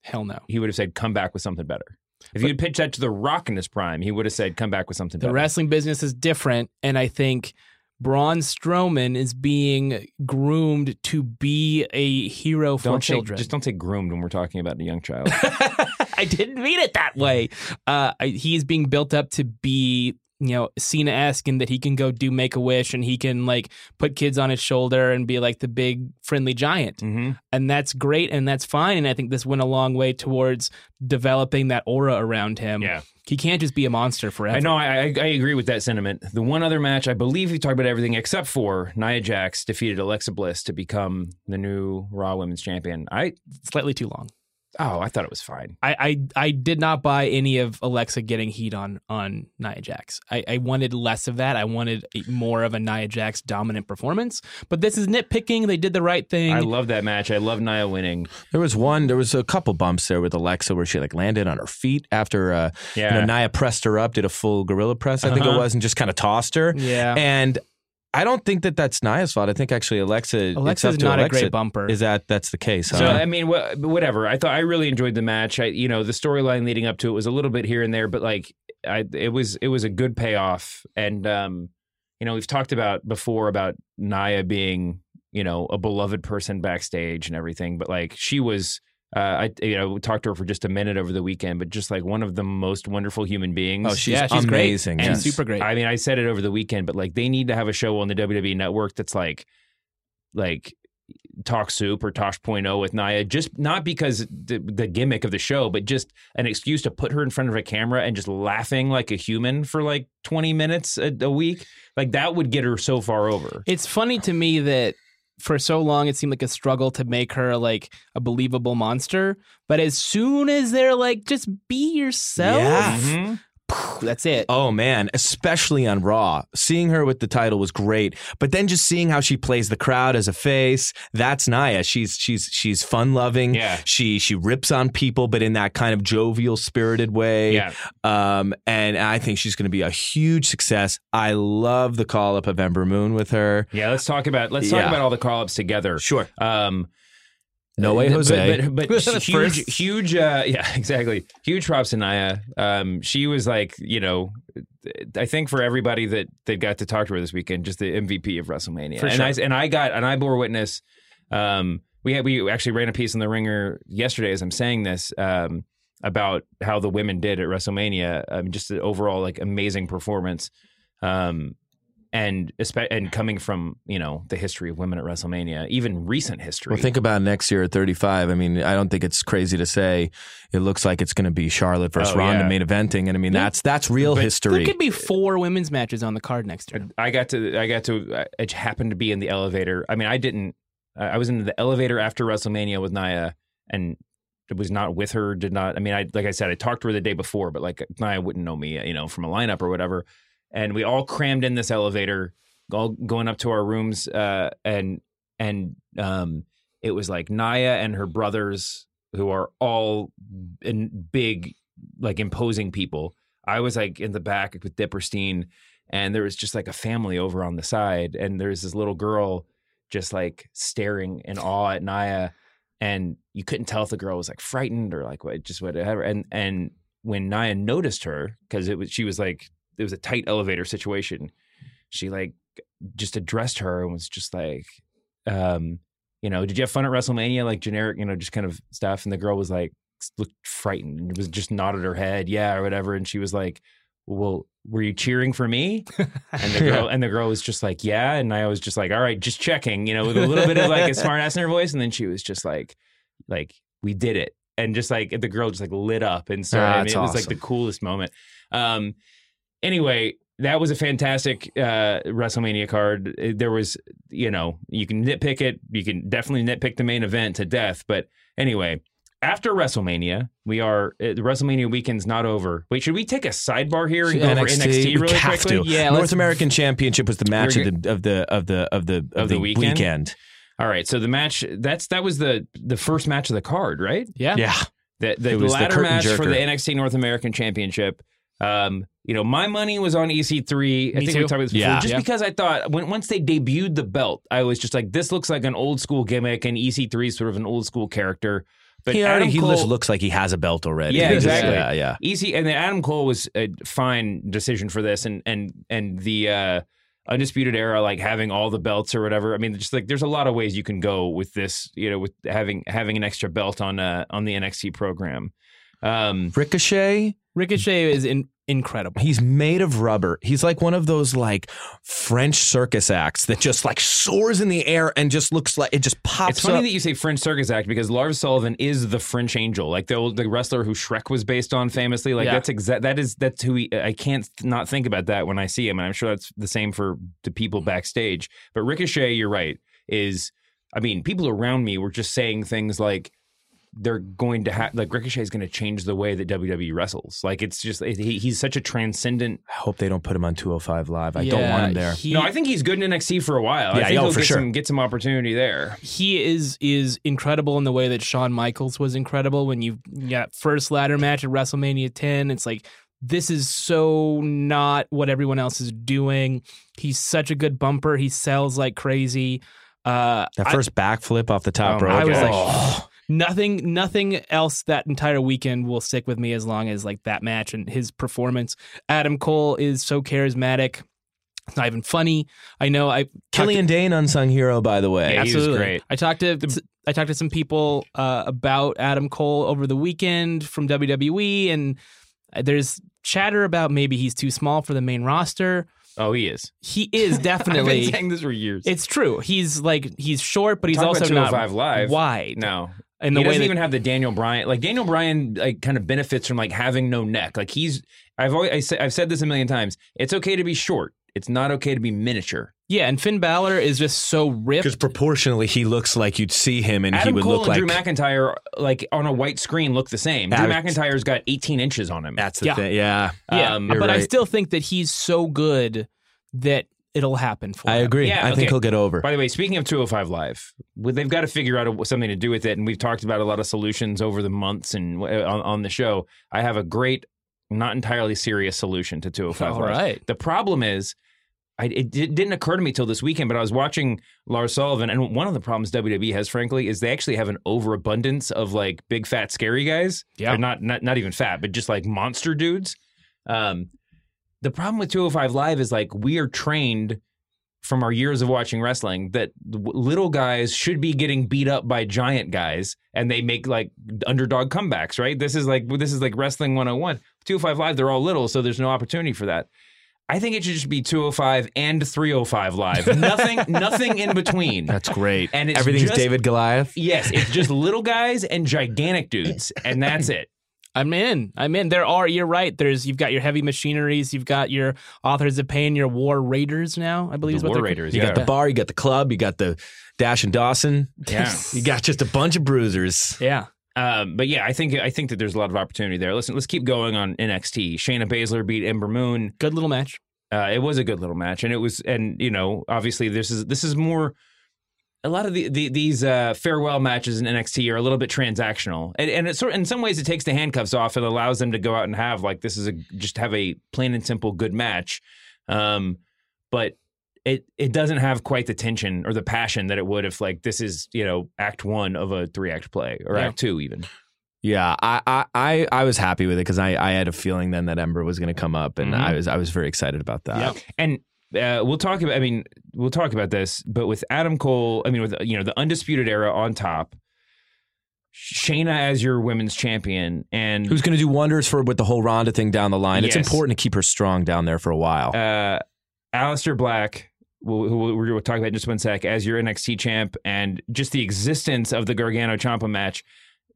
hell no. He would have said, come back with something better. If you had pitched that to The Rock in his prime, he would have said, come back with something better. The wrestling business is different, and I think Braun Strowman is being groomed to be a hero for children. Just don't say groomed when we're talking about a young child. I didn't mean it that way. He is being built up to be, you know, Cena-esque, in that he can go do Make-A-Wish, and he can, like, put kids on his shoulder and be, like, the big friendly giant. Mm-hmm. And that's great, and that's fine, and I think this went a long way towards developing that aura around him. Yeah. He can't just be a monster forever. I know, I agree with that sentiment. The one other match, I believe we talked about everything except for Nia Jax defeated Alexa Bliss to become the new Raw Women's Champion. Slightly too long. Oh, I thought it was fine. I did not buy any of Alexa getting heat on Nia Jax. I wanted less of that. I wanted more of a Nia Jax dominant performance. But this is nitpicking. They did the right thing. I love that match. I love Nia winning. There was a couple bumps there with Alexa where she, like, landed on her feet after Nia pressed her up, did a full gorilla press, I think it was, and just kind of tossed her. Yeah. And I don't think that's Nia's fault. I think actually Alexa's not Alexa, a great bumper. Is that's the case? Huh? So I mean, whatever. I thought I really enjoyed the match. The storyline leading up to it was a little bit here and there, but like, it was a good payoff. And we've talked about before about Nia being a beloved person backstage and everything, but like she was. I talked to her for just a minute over the weekend, but just like one of the most wonderful human beings. Oh, she's amazing. Great. And yes. Super great. I mean, I said it over the weekend, but like they need to have a show on the WWE Network that's like Talk Soup or Tosh.0 with Nia, just not because the gimmick of the show, but just an excuse to put her in front of a camera and just laughing like a human for like 20 minutes a week. Like that would get her so far over. It's funny to me that for so long, it seemed like a struggle to make her like a believable monster. But as soon as they're like, just be yourself, that's it. Oh, man. Especially on Raw. Seeing her with the title was great. But then just seeing how she plays the crowd as a face, that's Nia. She's fun-loving. Yeah. She rips on people, but in that kind of jovial, spirited way. Yeah. And I think she's going to be a huge success. I love the call-up of Ember Moon with her. Yeah, let's talk about all the call-ups together. Sure. No way, Jose. But huge. Yeah, exactly. Huge props to Nia. She was like, I think for everybody that they got to talk to her this weekend, just the MVP of WrestleMania. For sure. And I bore witness. We actually ran a piece in The Ringer yesterday as I'm saying this about how the women did at WrestleMania. Just the overall like amazing performance, and coming from, the history of women at WrestleMania, even recent history. Well, think about next year at 35. I mean, I don't think it's crazy to say it looks like it's going to be Charlotte versus Ronda main eventing. And I mean, that's real history. There could be 4 women's matches on the card next year. I happened to be in the elevator. I mean, I was in the elevator after WrestleMania with Nia, and it was not with her, like I said, I talked to her the day before, but like Nia wouldn't know me, from a lineup or whatever. And we all crammed in this elevator, all going up to our rooms, and it was like Nia and her brothers, who are all big, like imposing people. I was like in the back with Dipperstein, and there was just like a family over on the side, and there's this little girl just like staring in awe at Nia, and you couldn't tell if the girl was like frightened or like what, just whatever. And when Nia noticed her, because she was like. It was a tight elevator situation. She like just addressed her and was just like, did you have fun at WrestleMania? Like generic, just kind of stuff. And the girl was like, looked frightened and was just nodded her head. Yeah. Or whatever. And she was like, well, were you cheering for me? And the girl was just like, yeah. And I was just like, all right, just checking, with a little bit of like a smart ass in her voice. And then she was just like, we did it. And just like, the girl just like lit up. And so it was like the coolest moment. Anyway, that was a fantastic WrestleMania card. There was you know, you can nitpick it. You can definitely nitpick the main event to death. But anyway, after WrestleMania, we are the WrestleMania weekend's not over. Wait, should we take a sidebar here and go over NXT really quickly? Yeah, North American Championship was the match of the weekend. All right, so the match that was the first match of the card, right? Yeah, yeah. The ladder match for the NXT North American Championship. You know, my money was on EC3. I think we talked about this before. Yeah. Just because I thought once they debuted the belt, I was just like, this looks like an old school gimmick, and EC3 is sort of an old school character. But Adam Cole just looks like he has a belt already. Yeah, exactly. Yeah. Easy, and then Adam Cole was a fine decision for this, and the Undisputed Era, like having all the belts or whatever. I mean, just like there's a lot of ways you can go with this, you know, with having an extra belt on the NXT program. Ricochet is incredible. He's made of rubber. He's like one of those like French circus acts that just like soars in the air and just looks like it just pops up. It's funny that you say French circus act because Lars Sullivan is the French Angel, like the wrestler who Shrek was based on famously. Like that's who he. I can't not think about that when I see him, and I'm sure that's the same for the people backstage. But Ricochet, you're right. People around me were just saying things like, they're going to have like Ricochet is going to change the way that WWE wrestles. Like it's just he's such a transcendent. I hope they don't put him on 205 Live. I don't want him there. No, I think he's good in NXT for a while. Yeah, I think he'll get some opportunity there. He is incredible in the way that Shawn Michaels was incredible when you got first ladder match at WrestleMania 10. It's like this is so not what everyone else is doing. He's such a good bumper. He sells like crazy. That first backflip off the top rope. I was like. Oh. Nothing else that entire weekend will stick with me as long as like that match and his performance. Adam Cole is so charismatic. It's not even funny. I know. Killian Dane, unsung hero, by the way. Yeah, absolutely. He was great. I talked to some people about Adam Cole over the weekend from WWE, and there's chatter about maybe he's too small for the main roster. Oh, he is. He is definitely. I've been saying this for years. It's true. He's short, but he's also not 205 Live. Wide. No. And he doesn't even have the Daniel Bryan. Like Daniel Bryan, like kind of benefits from like having no neck. Like I've said this a million times. It's okay to be short. It's not okay to be miniature. Yeah, and Finn Balor is just so ripped. Because proportionally, he looks like you'd see him, and Adam he would Cole look and like Drew McIntyre, like on a white screen, look the same. Drew McIntyre's got 18 inches on him. That's the thing. Yeah. But right. I still think that he's so good that. It'll happen for him. I agree. Yeah, I think he'll get over. By the way, speaking of 205 Live, they've got to figure out something to do with it, and we've talked about a lot of solutions over the months and on the show. I have a great, not entirely serious solution to 205 Live. All right. The problem is, it didn't occur to me till this weekend, but I was watching Lars Sullivan, and one of the problems WWE has, frankly, is they actually have an overabundance of like big, fat, scary guys. Yeah. Not even fat, but just like monster dudes. The problem with 205 Live is like we are trained from our years of watching wrestling that little guys should be getting beat up by giant guys and they make like underdog comebacks, right? This is like wrestling 101. 205 Live, they're all little, so there's no opportunity for that. I think it should just be 205 and 305 Live. Nothing in between. That's great. And it's everything's just, David Goliath. Yes, it's just little guys and gigantic dudes, and that's it. I'm in. You're right. You've got your heavy machineries. You've got your authors of pain, your war raiders now, I believe. You got the bar, you got the club, you got the Dash and Dawson. Yeah. You got just a bunch of bruisers. Yeah. I think that there's a lot of opportunity there. Listen, let's keep going on NXT. Shayna Baszler beat Ember Moon. Good little match. It was a good little match. And it was, and you know, obviously this is more. A lot of these farewell matches in NXT are a little bit transactional, and it sort in some ways it takes the handcuffs off and allows them to go out and have like just have a plain and simple good match, but it doesn't have quite the tension or the passion that it would if like this is, you know, act one of a 3-act play or act two even. Yeah, I was happy with it because I had a feeling then that Ember was going to come up, and I was very excited about that. Yep. And. We'll talk about this, but with Adam Cole, with, you know, the Undisputed Era on top, Shayna as your women's champion, and who's going to do wonders with the whole Ronda thing down the line. Yes. It's important to keep her strong down there for a while. Aleister Black, who we'll talk about in just one sec, as your NXT champ, and just the existence of the Gargano Ciampa match.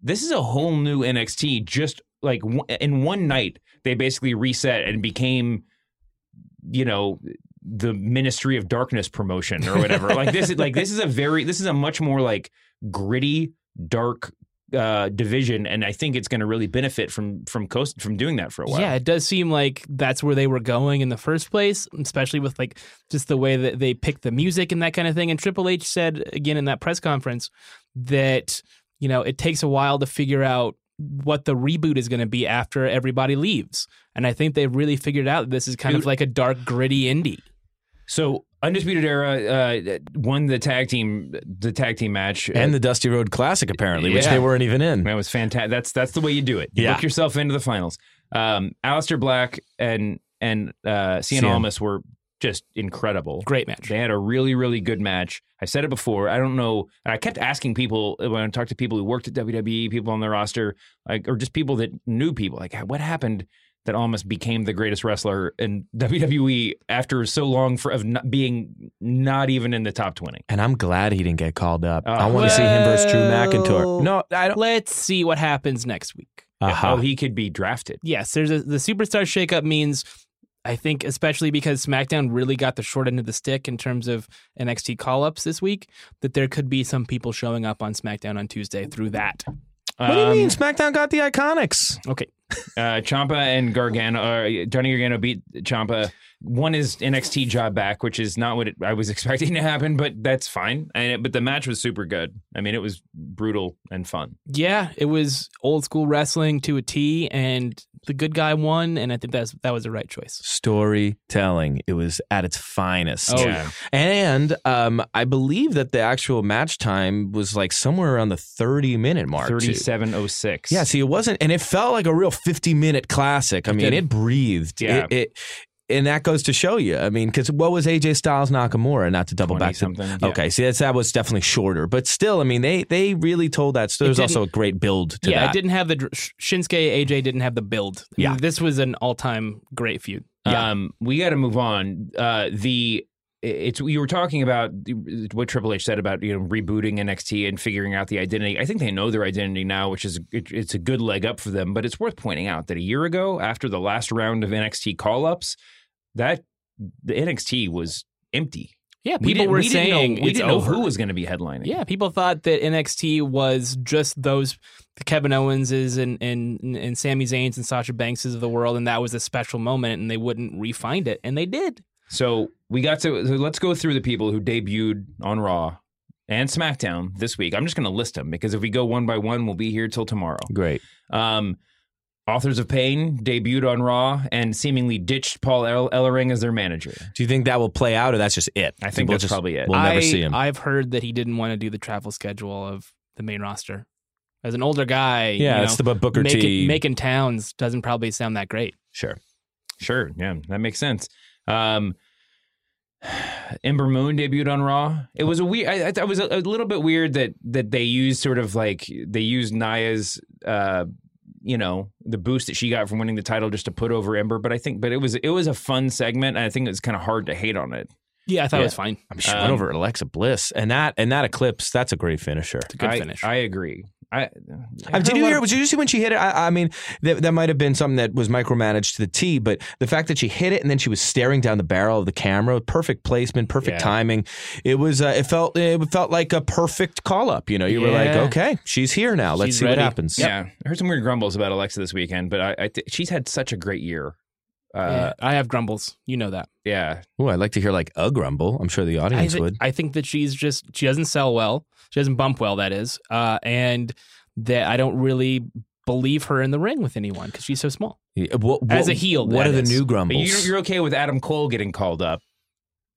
This is a whole new NXT. Just like in one night, they basically reset and became, you know, the Ministry of Darkness promotion or whatever. This is a much more like gritty, dark division, and I think it's going to really benefit from doing that for a while. Yeah, it does seem like that's where they were going in the first place, especially with like just the way that they picked the music and that kind of thing. And Triple H said again in that press conference that, you know, it takes a while to figure out what the reboot is going to be after everybody leaves. And I think they've really figured out this is kind of like a dark, gritty indie. So Undisputed Era won the tag team match, and the Dusty Road Classic apparently, which they weren't even in. That was fantastic. That's the way you do it. You book yourself into the finals. Aleister Black and Cien Almas were just incredible. Great match. They had a really, really good match. I said it before. I don't know. I kept asking people when I talked to people who worked at WWE, people on the roster, like, or just people that knew people, like, what happened that Almas became the greatest wrestler in WWE after so long of not being even in the top 20. And I'm glad he didn't get called up. I want to see him versus Drew McIntyre. No, I don't. Let's see what happens next week. How he could be drafted. Yes, there's the Superstar Shakeup means, I think, especially because SmackDown really got the short end of the stick in terms of NXT call-ups this week, that there could be some people showing up on SmackDown on Tuesday through that. What do you mean? SmackDown got the Iconics. Okay. Ciampa and Gargano, Johnny Gargano beat Ciampa. One is NXT job back, which is not what I was expecting to happen, but that's fine. But the match was super good. I mean, it was brutal and fun. Yeah, it was old school wrestling to a T, and the good guy won, and I think that was the right choice. Storytelling. It was at its finest. Oh, yeah. And I believe that the actual match time was like somewhere around the 30-minute mark. 37:06. Yeah, see, it wasn't, and it felt like a real 50-minute classic. I mean, it breathed. Yeah. And that goes to show you, I mean, because what was A.J. Styles Nakamura? Not to double back to... Yeah. Okay, see, that was definitely shorter. But still, I mean, they really told that story. There was also a great build to that. Yeah, it didn't have the... Shinsuke, A.J. didn't have the build. Yeah. I mean, this was an all-time great feud. Yeah. We got to move on. You were talking about what Triple H said about, you know, rebooting NXT and figuring out the identity. I think they know their identity now, which is it's a good leg up for them. But it's worth pointing out that a year ago, after the last round of NXT call-ups, the NXT was empty. Yeah, people were saying we didn't know who was going to be headlining. Yeah, people thought that NXT was just those Kevin Owenses and Sami Zayn's and Sasha Bankses of the world, and that was a special moment, and they wouldn't re-find it, and they did. So let's go through the people who debuted on Raw and SmackDown this week. I'm just going to list them because if we go one by one, we'll be here till tomorrow. Great. Authors of Pain debuted on Raw and seemingly ditched Paul Ellering as their manager. Do you think that will play out, or that's just it? I think that's probably it. We'll never see him. I've heard that he didn't want to do the travel schedule of the main roster. As an older guy, it's the Booker T. Making towns doesn't probably sound that great. Sure. Yeah, that makes sense. Ember Moon debuted on Raw. It was a weird. I was a little bit weird that they used sort of like they used Nia's. The boost that she got from winning the title just to put over Ember. But it was a fun segment, and I think it was kind of hard to hate on it. Yeah, I thought it was fine. I'm sure went over Alexa Bliss, and that eclipse. That's a great finisher. It's a good finish. I agree. Did you see when she hit it? I mean, that might have been something that was micromanaged to the T, but the fact that she hit it and then she was staring down the barrel of the camera, perfect placement, perfect timing. It was. It felt like a perfect call up. You know, you were like, okay, she's here now. Let's see what happens. Yep. Yeah, I heard some weird grumbles about Alexa this weekend, but she's had such a great year. I have grumbles. You know that. Yeah. Oh, I'd like to hear like a grumble. I'm sure the audience would. I think that she doesn't sell well. She doesn't bump well, that is. And that I don't really believe her in the ring with anyone because she's so small. Yeah, as a heel, what are the new grumbles? You're okay with Adam Cole getting called up.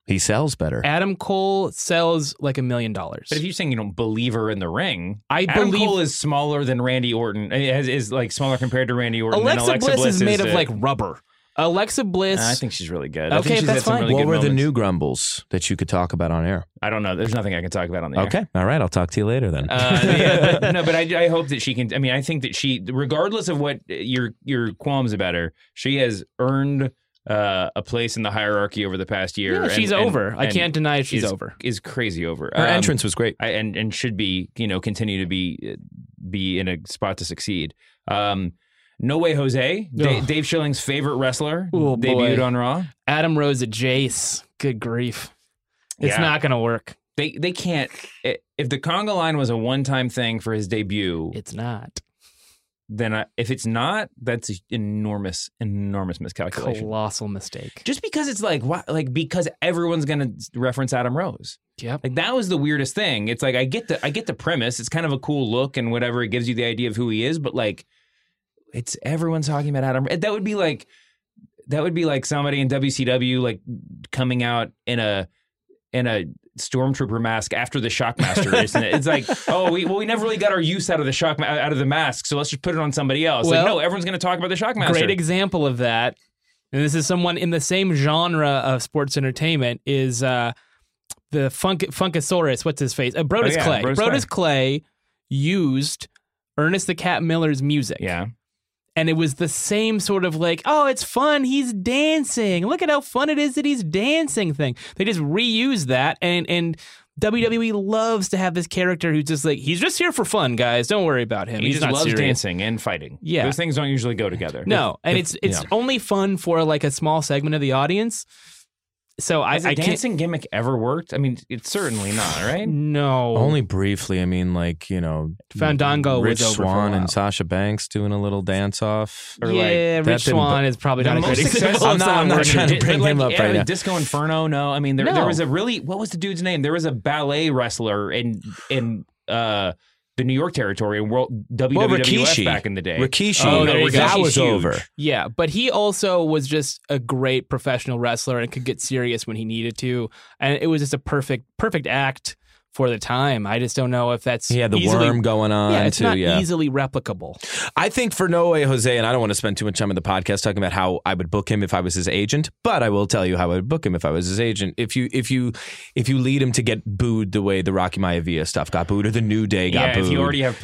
He sells better. Adam Cole sells like $1 million. But if you're saying you don't believe her in the ring, Adam Cole is smaller than Randy Orton. Is like smaller compared to Randy Orton. Alexa Bliss is made of like rubber. Alexa Bliss. I think she's really good. Okay, that's fine. What were the new grumbles that you could talk about on air? I don't know. There's nothing I can talk about on the air. Okay. All right. I'll talk to you later then. But I hope that she can. I mean, I think that she, regardless of what your qualms about her, she has earned a place in the hierarchy over the past year. Yeah, she's over. I can't deny she's over. Is crazy over. Her entrance was great. And should be, continue to be in a spot to succeed. No Way Jose, Dave Schilling's favorite wrestler, debuted on Raw. Adam Rose at Jace. good grief. It's not going to work. They can't. If the conga line was a one-time thing for his debut... It's not. Then if it's not, that's an enormous, enormous miscalculation. Colossal mistake. Just because it's like, why, like because everyone's going to reference Adam Rose. Yep. Like that was the weirdest thing. It's like, I get the premise. It's kind of a cool look and whatever. It gives you the idea of who he is, but like, it's everyone's talking about Adam. That would be like somebody in WCW, like coming out in a stormtrooper mask after the Shockmaster, isn't it? It's like, oh, we never really got our use out of the mask, so let's just put it on somebody else. Well, like, no, everyone's going to talk about the Shockmaster. Great example of that, and this is someone in the same genre of sports entertainment, is the Funkasaurus. What's his face? Brodus Clay. Brodus Clay used Ernest the Cat Miller's music. Yeah. And it was the same sort of like, oh, it's fun. He's dancing. Look at how fun it is that he's dancing thing. They just reuse that. And WWE loves to have this character who's just like, he's just here for fun, guys. Don't worry about him. He just loves dancing and fighting. Yeah. Those things don't usually go together. No. And it's only fun for like a small segment of the audience. So has a dancing gimmick ever worked? I mean, it's certainly not, right? No. Only briefly. I mean, like, you know, Fandango, Rich Swann and Sasha Banks doing a little dance-off. Or yeah, like, Rich Swann is probably not a good example. I'm not trying to bring him up right now. Disco Inferno, no. I mean, there was a really... What was the dude's name? There was a ballet wrestler in the New York territory and WWF back in the day. Rikishi. Oh, no, that was over. Yeah, but he also was just a great professional wrestler and could get serious when he needed to. And it was just a perfect act for the time. I just don't know if that's... He had the worm going on. Yeah, it's not easily replicable. I think for No Way Jose, and I don't want to spend too much time on the podcast talking about how I would book him if I was his agent, but I will tell you how I would book him if I was his agent. If you lead him to get booed the way the Rocky Maivia stuff got booed or the New Day got booed. If you already have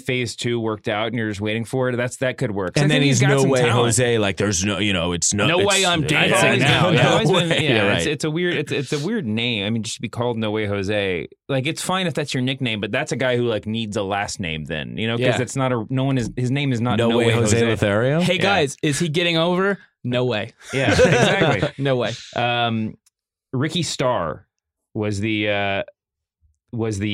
phase 2 worked out and you're just waiting for it, that could work. And then he's No Way talent. Jose, like there's no, you know, it's no... No Way I'm Dancing now. It's a weird name. I mean, just to be called No Way Jose... Like, it's fine if that's your nickname, but that's a guy who, like, needs a last name then, you know? Because it's not a... No one is... His name is not No Way Jose Lothario? Hey, guys, is he getting over? No way. Yeah, exactly. No way. Ricky Starr was the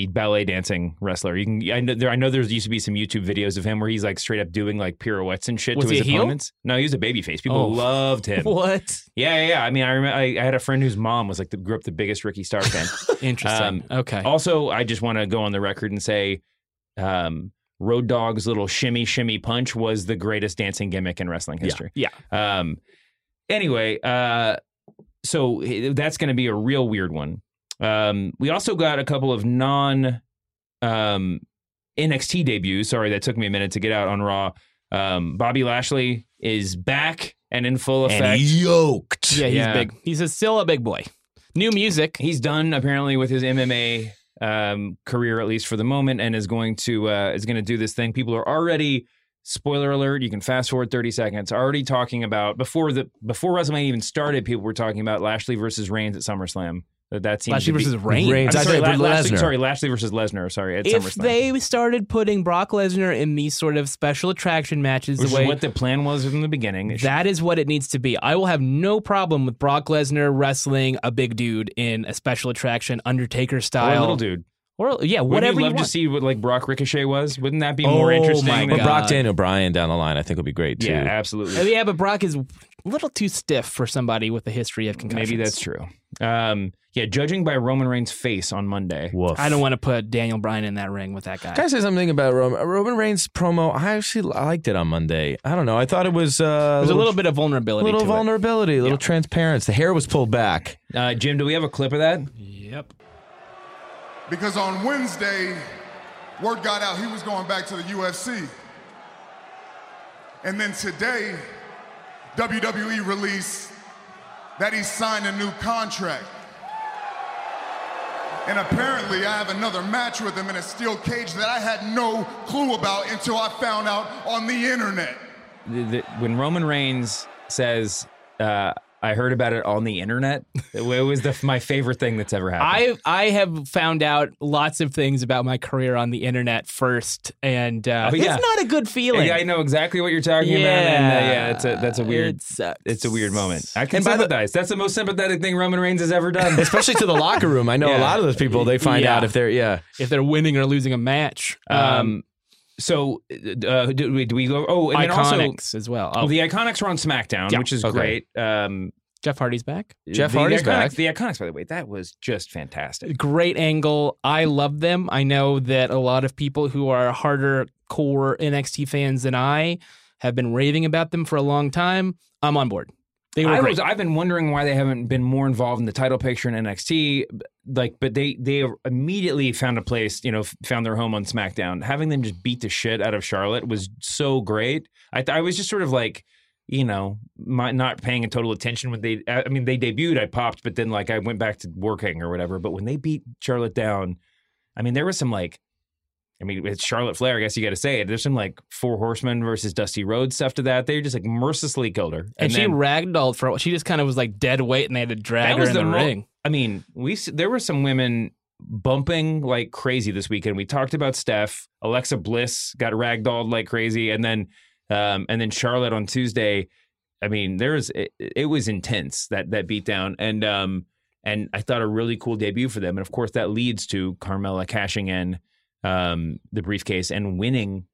ballet dancing wrestler. I know there used to be some YouTube videos of him where he's like straight up doing like pirouettes and shit to his opponents. No, he was a babyface. People loved him. What? Yeah. I mean, I remember I had a friend whose mom was like grew up the biggest Ricky Starr fan. Interesting. Okay. Also, I just want to go on the record and say, Road Dogg's little shimmy punch was the greatest dancing gimmick in wrestling history. Yeah. Anyway, so that's going to be a real weird one. We also got a couple of non-NXT debuts. Sorry, that took me a minute to get out on Raw. Bobby Lashley is back and in full effect. And yoked. Yeah, he's big. He's still a big boy. New music. He's done, apparently, with his MMA career, at least for the moment, and is going to do this thing. People are already... Spoiler alert, you can fast forward 30 seconds. Already talking about, before WrestleMania even started, people were talking about Lashley versus Reigns at SummerSaM. That seems Lashley versus Reigns. Lashley versus Lesnar. Sorry, at SummerSlam. If they started putting Brock Lesnar in these sort of special attraction matches, which is what the plan was from the beginning, that is what it needs to be. I will have no problem with Brock Lesnar wrestling a big dude in a special attraction, Undertaker style, or a little dude. Or, yeah, whatever you want. Would you love to see what like Brock Ricochet was? Wouldn't that be more interesting? My God. But Brock Daniel Bryan down the line, I think, would be great too. Yeah, absolutely. Yeah, but Brock is a little too stiff for somebody with a history of concussions. Maybe that's true. Yeah, judging by Roman Reigns' face on Monday, woof. I don't want to put Daniel Bryan in that ring with that guy. Can I say something about Roman Reigns' promo? I actually liked it on Monday. I don't know. I thought it was there's a little bit of vulnerability, a little transparency. The hair was pulled back. Jim, do we have a clip of that? Yep. Because on Wednesday, word got out he was going back to the UFC. And then today, WWE released that he signed a new contract. And apparently I have another match with him in a steel cage that I had no clue about until I found out on the internet. When Roman Reigns says, I heard about it on the internet. It was my favorite thing that's ever happened. I have found out lots of things about my career on the internet first, and it's not a good feeling. Yeah, I know exactly what you're talking about. And, it's a weird moment. I can sympathize. That's the most sympathetic thing Roman Reigns has ever done, especially to the locker room. I know a lot of those people. They find out if they're winning or losing a match. So do we go? Oh, and Iconics also, as well. Oh. Well, the Iconics were on SmackDown, which is great. Jeff Hardy's back. Jeff Hardy's back. The Iconics, by the way, that was just fantastic. Great angle. I love them. I know that a lot of people who are harder core NXT fans than I have been raving about them for a long time. I'm on board. They were great. I've been wondering why they haven't been more involved in the title picture in NXT. But they immediately found a place, found their home on SmackDown. Having them just beat the shit out of Charlotte was so great. I was just sort of like, not paying a total attention when they debuted. I popped, but then I went back to working or whatever. But when they beat Charlotte down, there was some it's Charlotte Flair, I guess you got to say it. There's some Four Horsemen versus Dusty Rhodes stuff to that. They just mercilessly killed her. And she ragdolled for a while. She just kind of was dead weight and they had to drag her in the ring. There were some women bumping like crazy this weekend. We talked about Steph. Alexa Bliss got ragdolled like crazy. And then Charlotte on Tuesday. It was intense, that beatdown. And I thought a really cool debut for them. And of course that leads to Carmella cashing in the briefcase and winning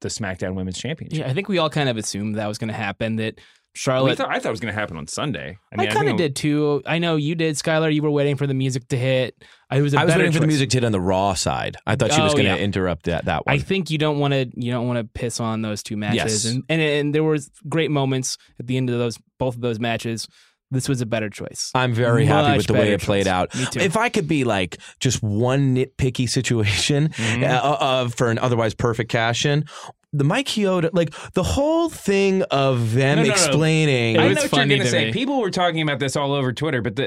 the SmackDown Women's Championship. Yeah, I think we all kind of assumed that was going to happen, that Charlotte... I thought it was going to happen on Sunday. I kind of did too. I know you did, Skylar. You were waiting for the music to hit. I was waiting for the music to hit on the Raw side. I thought she was going to interrupt that one. I think you don't want to piss on those two matches. Yes. And there were great moments at the end of both of those matches. This was a better choice. I'm very happy with the way it played out. Me too. If I could be just one nitpicky situation for an otherwise perfect cash-in, the Mike Chioda, the whole thing of them explaining. No. I know what you're going to say. People were talking about this all over Twitter, but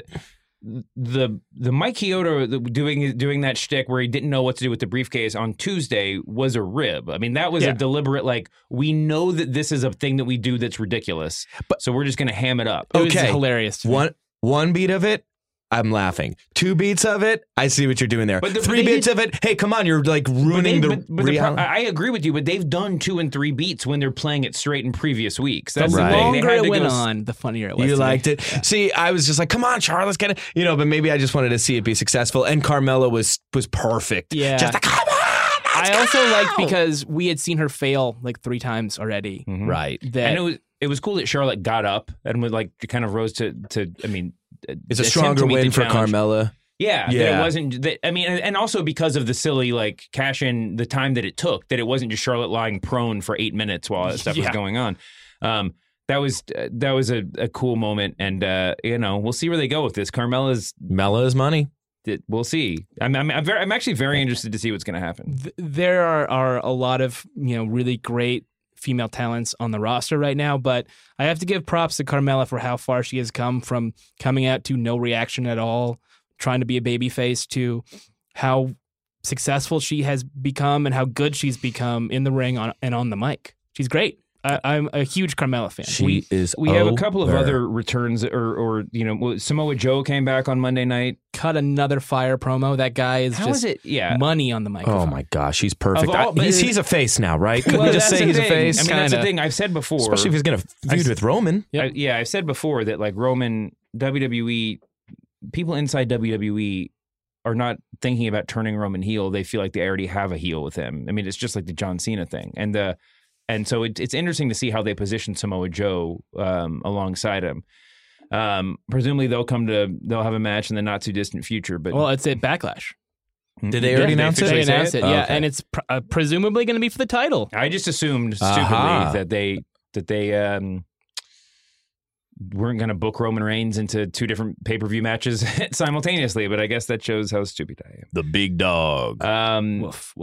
the Mike Chioda doing that shtick where he didn't know what to do with the briefcase on Tuesday was a rib. That was a deliberate, we know that this is a thing that we do that's ridiculous, so we're just going to ham it up. Okay. It was hilarious. One beat of it, I'm laughing. Two beats of it, I see what you're doing there. But three beats of it, hey, come on, you're ruining the reality. I agree with you, but they've done 2 and 3 beats when they're playing it straight in previous weeks. That's right. The longer it went on, the funnier it was. You liked it. Yeah. See, I was just like, come on, Charlotte's gonna, but maybe I just wanted to see it be successful. And Carmella was perfect. Yeah. Just like, come on. I also liked because we had seen her fail 3 times already. Mm-hmm. Right. And it was cool that Charlotte got up and would kind of rose to. It's a stronger win for Carmella. Yeah, yeah. That it wasn't. And also because of the silly cash in, the time that it took, that it wasn't just Charlotte lying prone for 8 minutes while that stuff was going on. That was a cool moment, and we'll see where they go with this. Carmella's money. We'll see. I'm actually very interested to see what's going to happen. There are a lot of really great female talents on the roster right now, but I have to give props to Carmella for how far she has come, from coming out to no reaction at all, trying to be a babyface, to how successful she has become and how good she's become in the ring and on the mic. She's great. I'm a huge Carmella fan. We have a couple of other returns, or Samoa Joe came back on Monday night. Cut another fire promo. That guy is money on the microphone. Oh my gosh, he's perfect. He's a face now, right? Can we just say he's a face? That's the thing I've said before. Especially if he's going to feud with Roman. Yep. I've said before that Roman, WWE, people inside WWE are not thinking about turning Roman heel. They feel like they already have a heel with him. It's just like the John Cena thing. And so it's interesting to see how they position Samoa Joe alongside him. Presumably they'll have a match in the not too distant future. But it's a Backlash. Did they already announce it? They announced it. Yeah, okay. And it's presumably going to be for the title. I just assumed stupidly that they weren't going to book Roman Reigns into 2 different pay-per-view matches simultaneously, but I guess that shows how stupid I am. The big dog. Woof.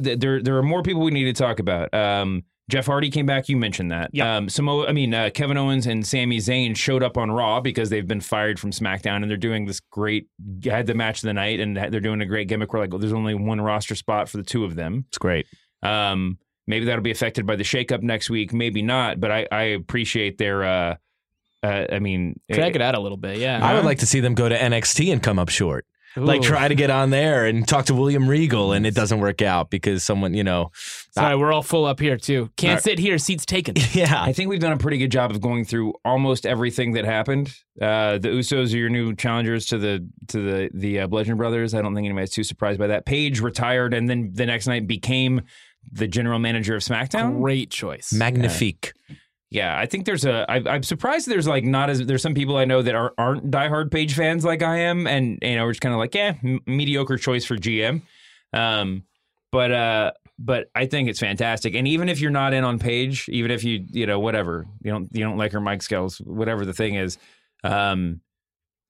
There are more people we need to talk about. Jeff Hardy came back. You mentioned that. Yep. Kevin Owens and Sami Zayn showed up on Raw because they've been fired from SmackDown, and they're doing this great. Had the match of the night, and they're doing a great gimmick where there's only one roster spot for the two of them. It's great. Maybe that'll be affected by the shakeup next week. Maybe not. But I appreciate their I mean, drag it out a little bit. Yeah, I would like to see them go to NXT and come up short. Ooh. Like try to get on there and talk to William Regal, and it doesn't work out because someone, you know. Sorry, we're all full up here too. Can't sit here, seats taken. Yeah, I think we've done a pretty good job of going through almost everything that happened. The Usos are your new challengers to the Bludgeon Brothers. I don't think anybody's too surprised by that. Paige retired, and then the next night became the general manager of SmackDown. Great choice, magnifique. Yeah, I think there's I'm surprised there's like not as there's some people I know that aren't diehard Page fans like I am, and you know we're just kind of like mediocre choice for GM, but I think it's fantastic. And even if you're not in on Page, even if you know whatever you don't like her mic skills, whatever the thing is, even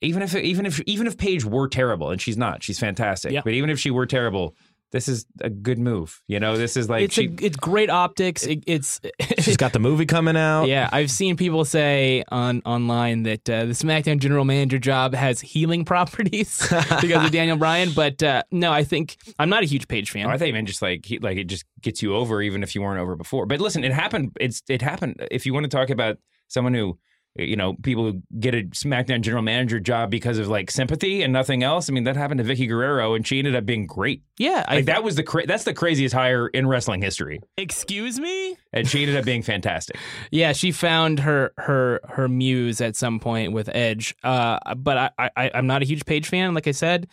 if Page were terrible, and she's not, she's fantastic. Yeah. But even if she were terrible. This is a good move. You know, this is like... It's great optics. She's got the movie coming out. Yeah, I've seen people say online that the SmackDown general manager job has healing properties because of Daniel Bryan, but no, I think... I'm not a huge Paige fan. Oh, I think even just like it just gets you over even if you weren't over before. But listen, it happened. It happened. If you want to talk about someone who... You know, people who get a SmackDown general manager job because of like sympathy and nothing else. I mean, that happened to Vicky Guerrero, and she ended up being great. Yeah, that's the craziest hire in wrestling history. Excuse me? And she ended up being fantastic. Yeah, she found her muse at some point with Edge. But I'm not a huge Paige fan, like I said.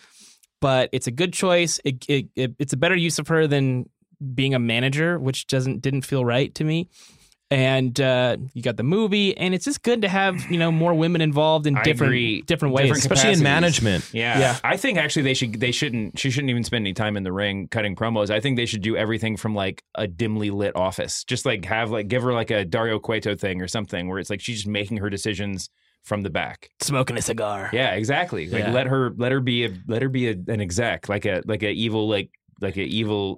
But it's a good choice. It's a better use of her than being a manager, which didn't feel right to me. And you got the movie, and it's just good to have more women involved in different ways, especially in management. Yeah, I think actually she shouldn't even spend any time in the ring cutting promos. I think they should do everything from like a dimly lit office, just like give her like a Dario Cueto thing or something, where it's like she's just making her decisions from the back, smoking a cigar. Yeah, exactly. Like let her be an exec, like an evil,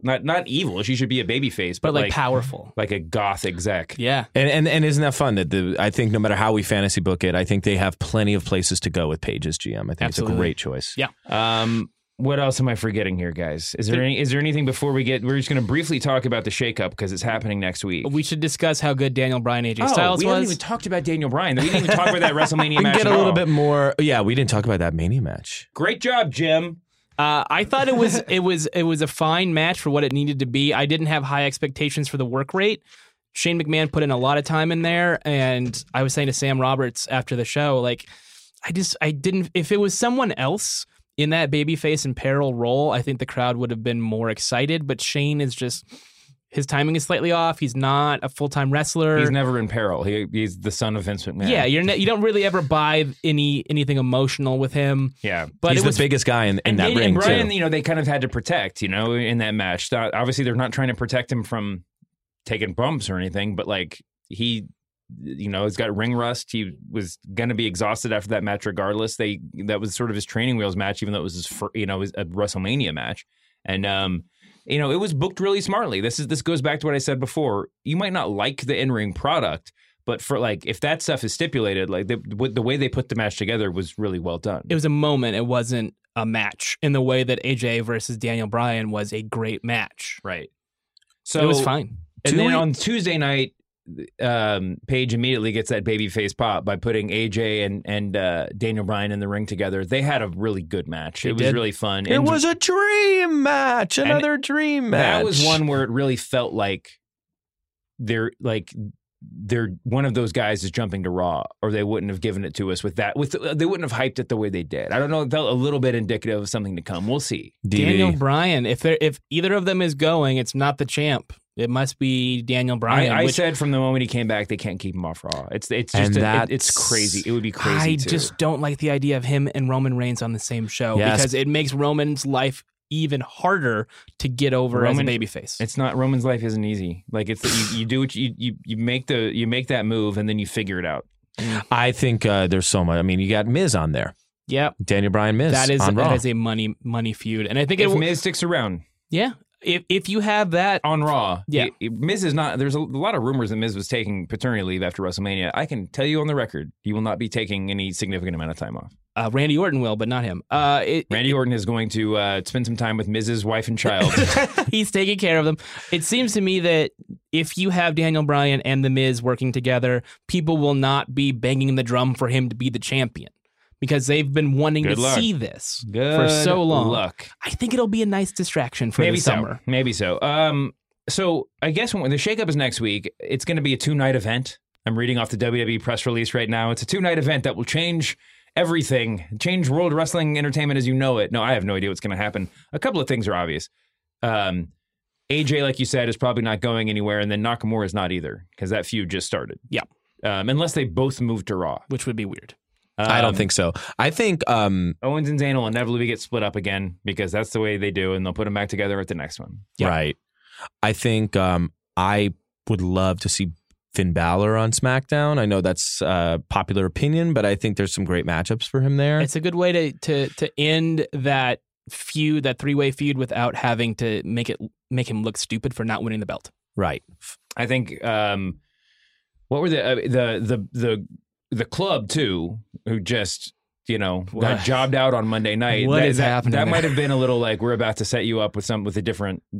not evil. She should be a babyface, but like powerful, like a goth exec. Yeah, and isn't that fun? That I think no matter how we fantasy book it, I think they have plenty of places to go with Paige's GM. I think Absolutely. It's a great choice. Yeah. What else am I forgetting here, guys? Is there anything before we get? We're just going to briefly talk about the shakeup because it's happening next week. We should discuss how good Daniel Bryan AJ Styles was. We haven't even talked about Daniel Bryan. We didn't even talk about that WrestleMania match. Get a little bit more. Yeah, we didn't talk about that Mania match. Great job, Jim. I thought it was a fine match for what it needed to be. I didn't have high expectations for the work rate. Shane McMahon put in a lot of time in there, and I was saying to Sam Roberts after the show, like, I didn't. If it was someone else in that babyface in peril role, I think the crowd would have been more excited. But Shane is just. His timing is slightly off. He's not a full-time wrestler. He's never in peril. He's the son of Vince McMahon. Yeah, you don't really ever buy anything emotional with him. Yeah, but he's the biggest guy in that ring, and Bryan, too. They kind of had to protect, in that match. Obviously, they're not trying to protect him from taking bumps or anything, but, like, he... he's got ring rust. He was going to be exhausted after that match regardless. That was sort of his training wheels match, even though it was his a WrestleMania match. And... it was booked really smartly. This goes back to what I said before. You might not like the in-ring product, but for like if that stuff is stipulated, like the way they put the match together was really well done. It was a moment. It wasn't a match in the way that AJ versus Daniel Bryan was a great match. Right. So it was fine. And then on Tuesday night, Paige immediately gets that babyface pop by putting AJ and Daniel Bryan in the ring together. They had a really good match. It was really fun. It was a dream match. Another dream match. That was one where it really felt like they're one of those guys is jumping to Raw, or they wouldn't have given it to us with that. They wouldn't have hyped it the way they did. I don't know. It felt a little bit indicative of something to come. We'll see. Daniel Bryan. If either of them is going, it's not the champ. It must be Daniel Bryan. I said from the moment he came back, they can't keep him off Raw. It's crazy. It would be crazy. I just don't like the idea of him and Roman Reigns on the same show because it makes Roman's life even harder to get over as a babyface. It's not Roman's life isn't easy. Like it's you do what you make that move and then you figure it out. I think there's so much. I mean, you got Miz on there. Yeah, Daniel Bryan Miz. That is a money feud, and I think if Miz sticks around. Yeah. If you have that on Raw, yeah, Miz is not. There's a lot of rumors that Miz was taking paternity leave after WrestleMania. I can tell you on the record, he will not be taking any significant amount of time off. Randy Orton will, but not him. Randy Orton is going to spend some time with Miz's wife and child. He's taking care of them. It seems to me that if you have Daniel Bryan and The Miz working together, people will not be banging the drum for him to be the champion, because they've been wanting see this for so long. I think it'll be a nice distraction for the summer. Maybe so. So I guess when the shakeup is next week, it's going to be a two-night event. I'm reading off the WWE press release right now. It's a two-night event that will change everything, change world wrestling entertainment as you know it. No, I have no idea what's going to happen. A couple of things are obvious. AJ, like you said, is probably not going anywhere, and then Nakamura is not either, because that feud just started. Yeah. Unless they both move to Raw. Which would be weird. I don't think so. I think Owens and Zayn will inevitably get split up again, because that's the way they do, and they'll put them back together at the next one. Yeah. Right. I think I would love to see Finn Balor on SmackDown. I know that's popular opinion, but I think there's some great matchups for him there. It's a good way to end that feud, that three-way feud, without having to make him look stupid for not winning the belt. Right. I think what were the club too, who just, you know, got jobbed out on Monday night. What is happening? That might have been a little like, we're about to set you up with some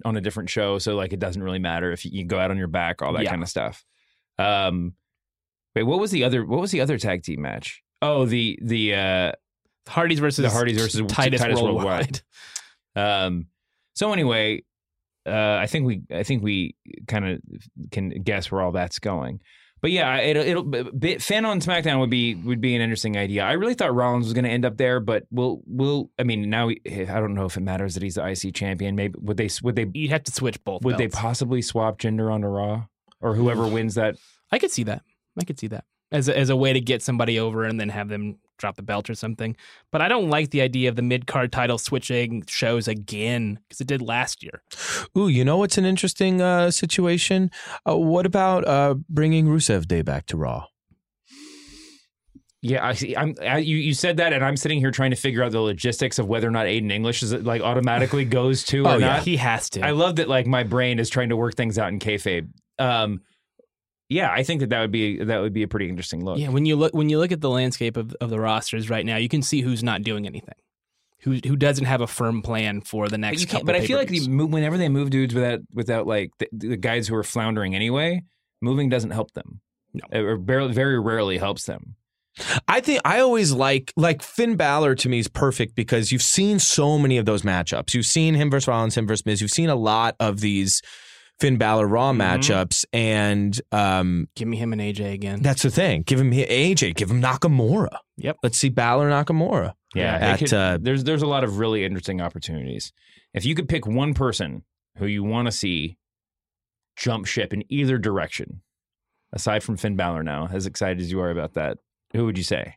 on a different show, so like it doesn't really matter if you go out on your back, all that kind of stuff. Wait, what was the other tag team match? Oh, the Hardys versus Titus Worldwide. So anyway, I think we kind of can guess where all that's going. But yeah, it'll Finn on SmackDown would be an interesting idea. I really thought Rollins was going to end up there, but I don't know if it matters that he's the IC champion. Maybe would they? You'd have to switch both. Would belts. They possibly swap Jinder onto Raw, or whoever wins that? I could see that as a way to get somebody over and then have them drop the belt or something. But I don't like the idea of the mid-card title switching shows again, because it did last year. Ooh, you know what's an interesting situation? What about bringing Rusev Day back to Raw? Yeah, I see. You said that, and I'm sitting here trying to figure out the logistics of whether or not Aiden English is like automatically goes to or not. He has to. I love that. Like my brain is trying to work things out in kayfabe. Yeah, I think that would be a pretty interesting look. Yeah, when you look at the landscape of the rosters right now, you can see who's not doing anything, who doesn't have a firm plan for the next. But I feel like whenever they move dudes without like the guys who are floundering anyway, moving doesn't help them. No, or barely, very rarely helps them. I think I always like Finn Balor to me is perfect, because you've seen so many of those matchups. You've seen him versus Rollins, him versus Miz. You've seen a lot of these Finn Balor Raw matchups, and give me him and AJ again. That's the thing. Give him AJ. Give him Nakamura. Yep. Let's see Balor Nakamura. Yeah. There's a lot of really interesting opportunities. If you could pick one person who you want to see jump ship in either direction, aside from Finn Balor now, as excited as you are about that, who would you say?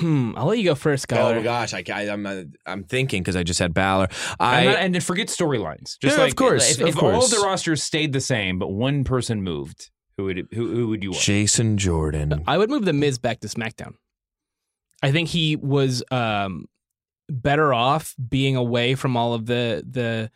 I'll let you go first, Skylar. Oh gosh, I'm thinking, because I just had Balor. And forget storylines. Just yeah, like, of course. If all of the rosters stayed the same, but one person moved, who would you want? Jason Jordan. I would move The Miz back to SmackDown. I think he was better off being away from all of the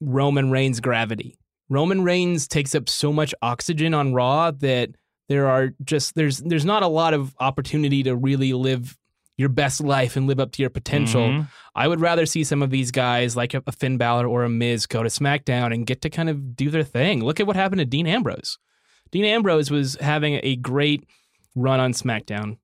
Roman Reigns gravity. Roman Reigns takes up so much oxygen on Raw that there's not a lot of opportunity to really live your best life and live up to your potential. Mm-hmm. I would rather see some of these guys like a Finn Balor or a Miz go to SmackDown and get to kind of do their thing. Look at what happened to Dean Ambrose. Dean Ambrose was having a great run on SmackDown.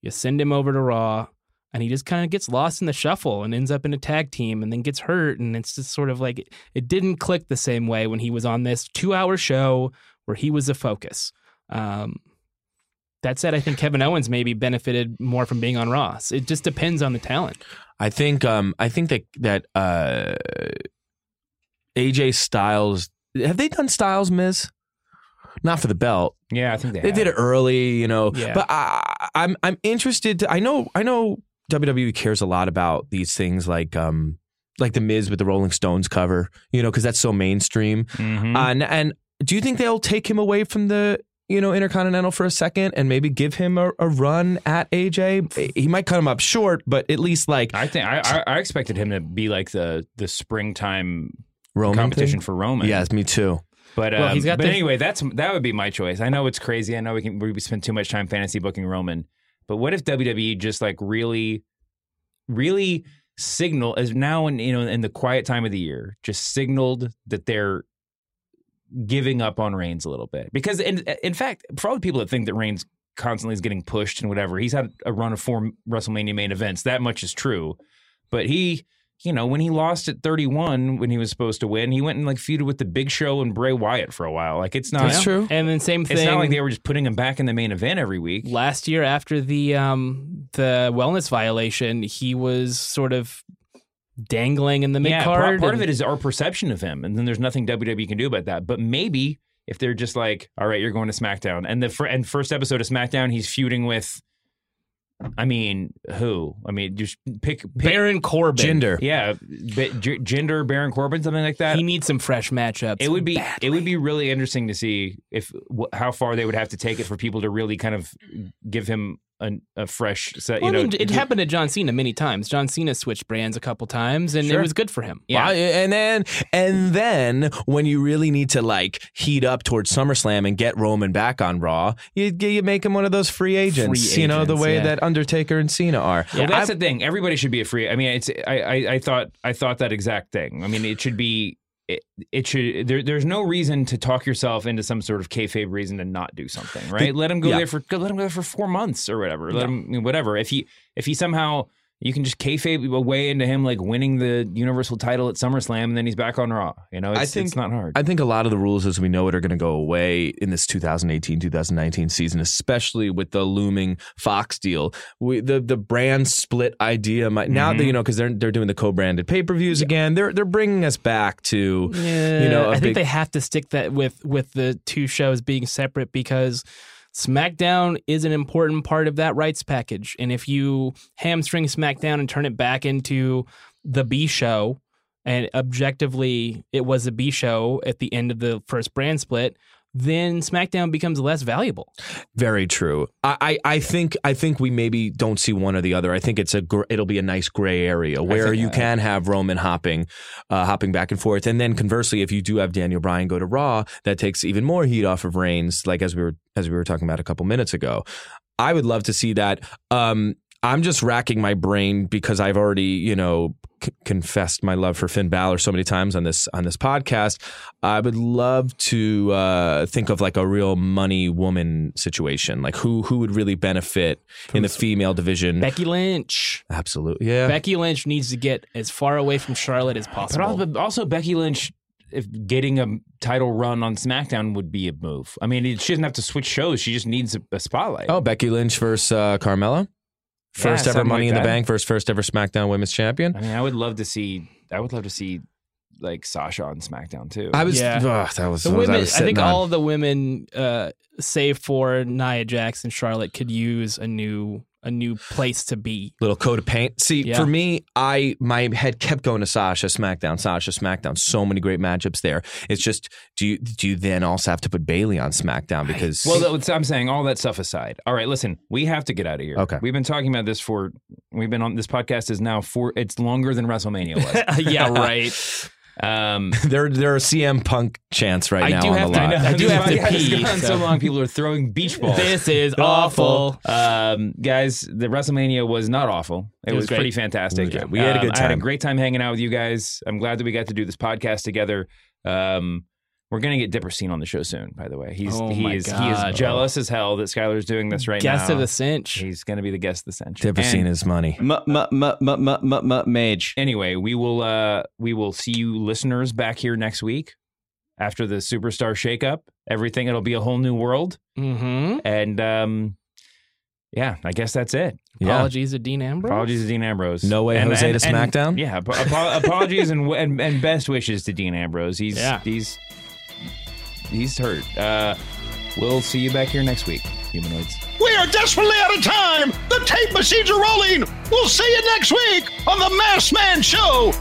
You send him over to Raw, and he just kind of gets lost in the shuffle and ends up in a tag team and then gets hurt, and it's just sort of like it didn't click the same way when he was on this 2-hour show where he was the focus. That said, I think Kevin Owens maybe benefited more from being on Raw. It just depends on the talent. I think that AJ Styles, have they done Styles Miz? Not for the belt. Yeah, I think they did it early, you know. Yeah. But I'm interested to, I know WWE cares a lot about these things like The Miz with the Rolling Stones cover, you know, because that's so mainstream. Mm-hmm. And do you think they'll take him away from the, you know, Intercontinental for a second and maybe give him a run at AJ? He might cut him up short, but at least like I expected him to be like the springtime Roman competition for Roman. Yes, me too. But anyway, that would be my choice. I know it's crazy. I know we spend too much time fantasy booking Roman, but what if WWE just like really, really signal as now in the quiet time of the year, just signaled that they're giving up on Reigns a little bit. Because, in fact, for all the people that think that Reigns constantly is getting pushed and whatever, he's had a run of 4 WrestleMania main events. That much is true. But he, you know, when he lost at 31, when he was supposed to win, he went and like feuded with the Big Show and Bray Wyatt for a while. Like, it's not... That's true. And then same thing... It's not like they were just putting him back in the main event every week. Last year, after the wellness violation, he was sort of dangling in the mid-card. Yeah, part of it is our perception of him, and then there's nothing WWE can do about that. But maybe if they're just like, all right, you're going to SmackDown, and the first episode of SmackDown, he's feuding with... I mean, who? I mean, just pick Baron Corbin. Jinder. Yeah, Jinder, Baron Corbin, something like that. He needs some fresh matchups. It would be badly. It would be really interesting to see how far they would have to take it for people to really kind of give him a fresh set. Well, you know, it happened to John Cena many times. John Cena switched brands a couple times, and It was good for him. Yeah, well, and then when you really need to like heat up towards SummerSlam and get Roman back on Raw, you make him one of those free agents. You know, the way that Undertaker and Cena are. Yeah. Well, that's the thing. Everybody should be a free. I mean, it's. I thought that exact thing. I mean, it should be. It should. There's no reason to talk yourself into some sort of kayfabe reason to not do something, right? Let him go there for 4 months or whatever. Let him whatever. If he somehow you can just kayfabe away into him like winning the Universal title at SummerSlam and then he's back on Raw. You know, it's not hard. I think a lot of the rules as we know it are going to go away in this 2018-2019 season, especially with the looming Fox deal. The brand split idea might now that, you know, because they're doing the co-branded pay-per-views again. They're bringing us back to you know. I think they have to stick that with the two shows being separate because SmackDown is an important part of that rights package. And if you hamstring SmackDown and turn it back into the B show, and objectively it was a B show at the end of the first brand split, then SmackDown becomes less valuable. Very true. I think we maybe don't see one or the other. I think it'll be a nice gray area where you can have Roman hopping back and forth. And then conversely, if you do have Daniel Bryan go to Raw, that takes even more heat off of Reigns, like as we were talking about a couple minutes ago. I would love to see that. I'm just racking my brain because I've already, you know, confessed my love for Finn Balor so many times on this podcast. I would love to think of like a real money woman situation, like who would really benefit in the female division. Becky Lynch, absolutely, yeah. Becky Lynch needs to get as far away from Charlotte as possible. But also Becky Lynch, if getting a title run on SmackDown would be a move. I mean, she doesn't have to switch shows; she just needs a spotlight. Oh, Becky Lynch versus Carmella. First ever Money in the Bank versus first ever SmackDown Women's Champion. I mean, I would love to see like Sasha on SmackDown too. I think all of the women, save for Nia Jax and Charlotte, could use a new place to be. Little coat of paint. For me, my head kept going to Sasha SmackDown. So many great matchups there. It's just, do you then also have to put Bayley on SmackDown because... Well, I'm saying all that stuff aside. All right, listen, we have to get out of here. Okay. We've been talking about this for... We've been on... This podcast is now it's longer than WrestleMania was. Yeah, right. There are CM Punk chants right now. I do have to pee. It's gone so long, people are throwing beach balls. This is awful. Guys, the WrestleMania was not awful. It was pretty fantastic. We had a good time. I had a great time hanging out with you guys. I'm glad that we got to do this podcast together. We're going to get Dipperstein on the show soon, by the way. He is jealous as hell that Skylar's doing this right now. Guest of the cinch. He's going to be the guest of the cinch. Dipperstein is money. Mage. Anyway, we will see you listeners back here next week after the Superstar Shakeup. It'll be a whole new world. Mm-hmm. And yeah, I guess that's it. Yeah. Apologies to Dean Ambrose. No way, Jose to SmackDown. Yeah, apologies and best wishes to Dean Ambrose. He's hurt. We'll see you back here next week, humanoids. We are desperately out of time. The tape machines are rolling. We'll see you next week on The Masked Man Show.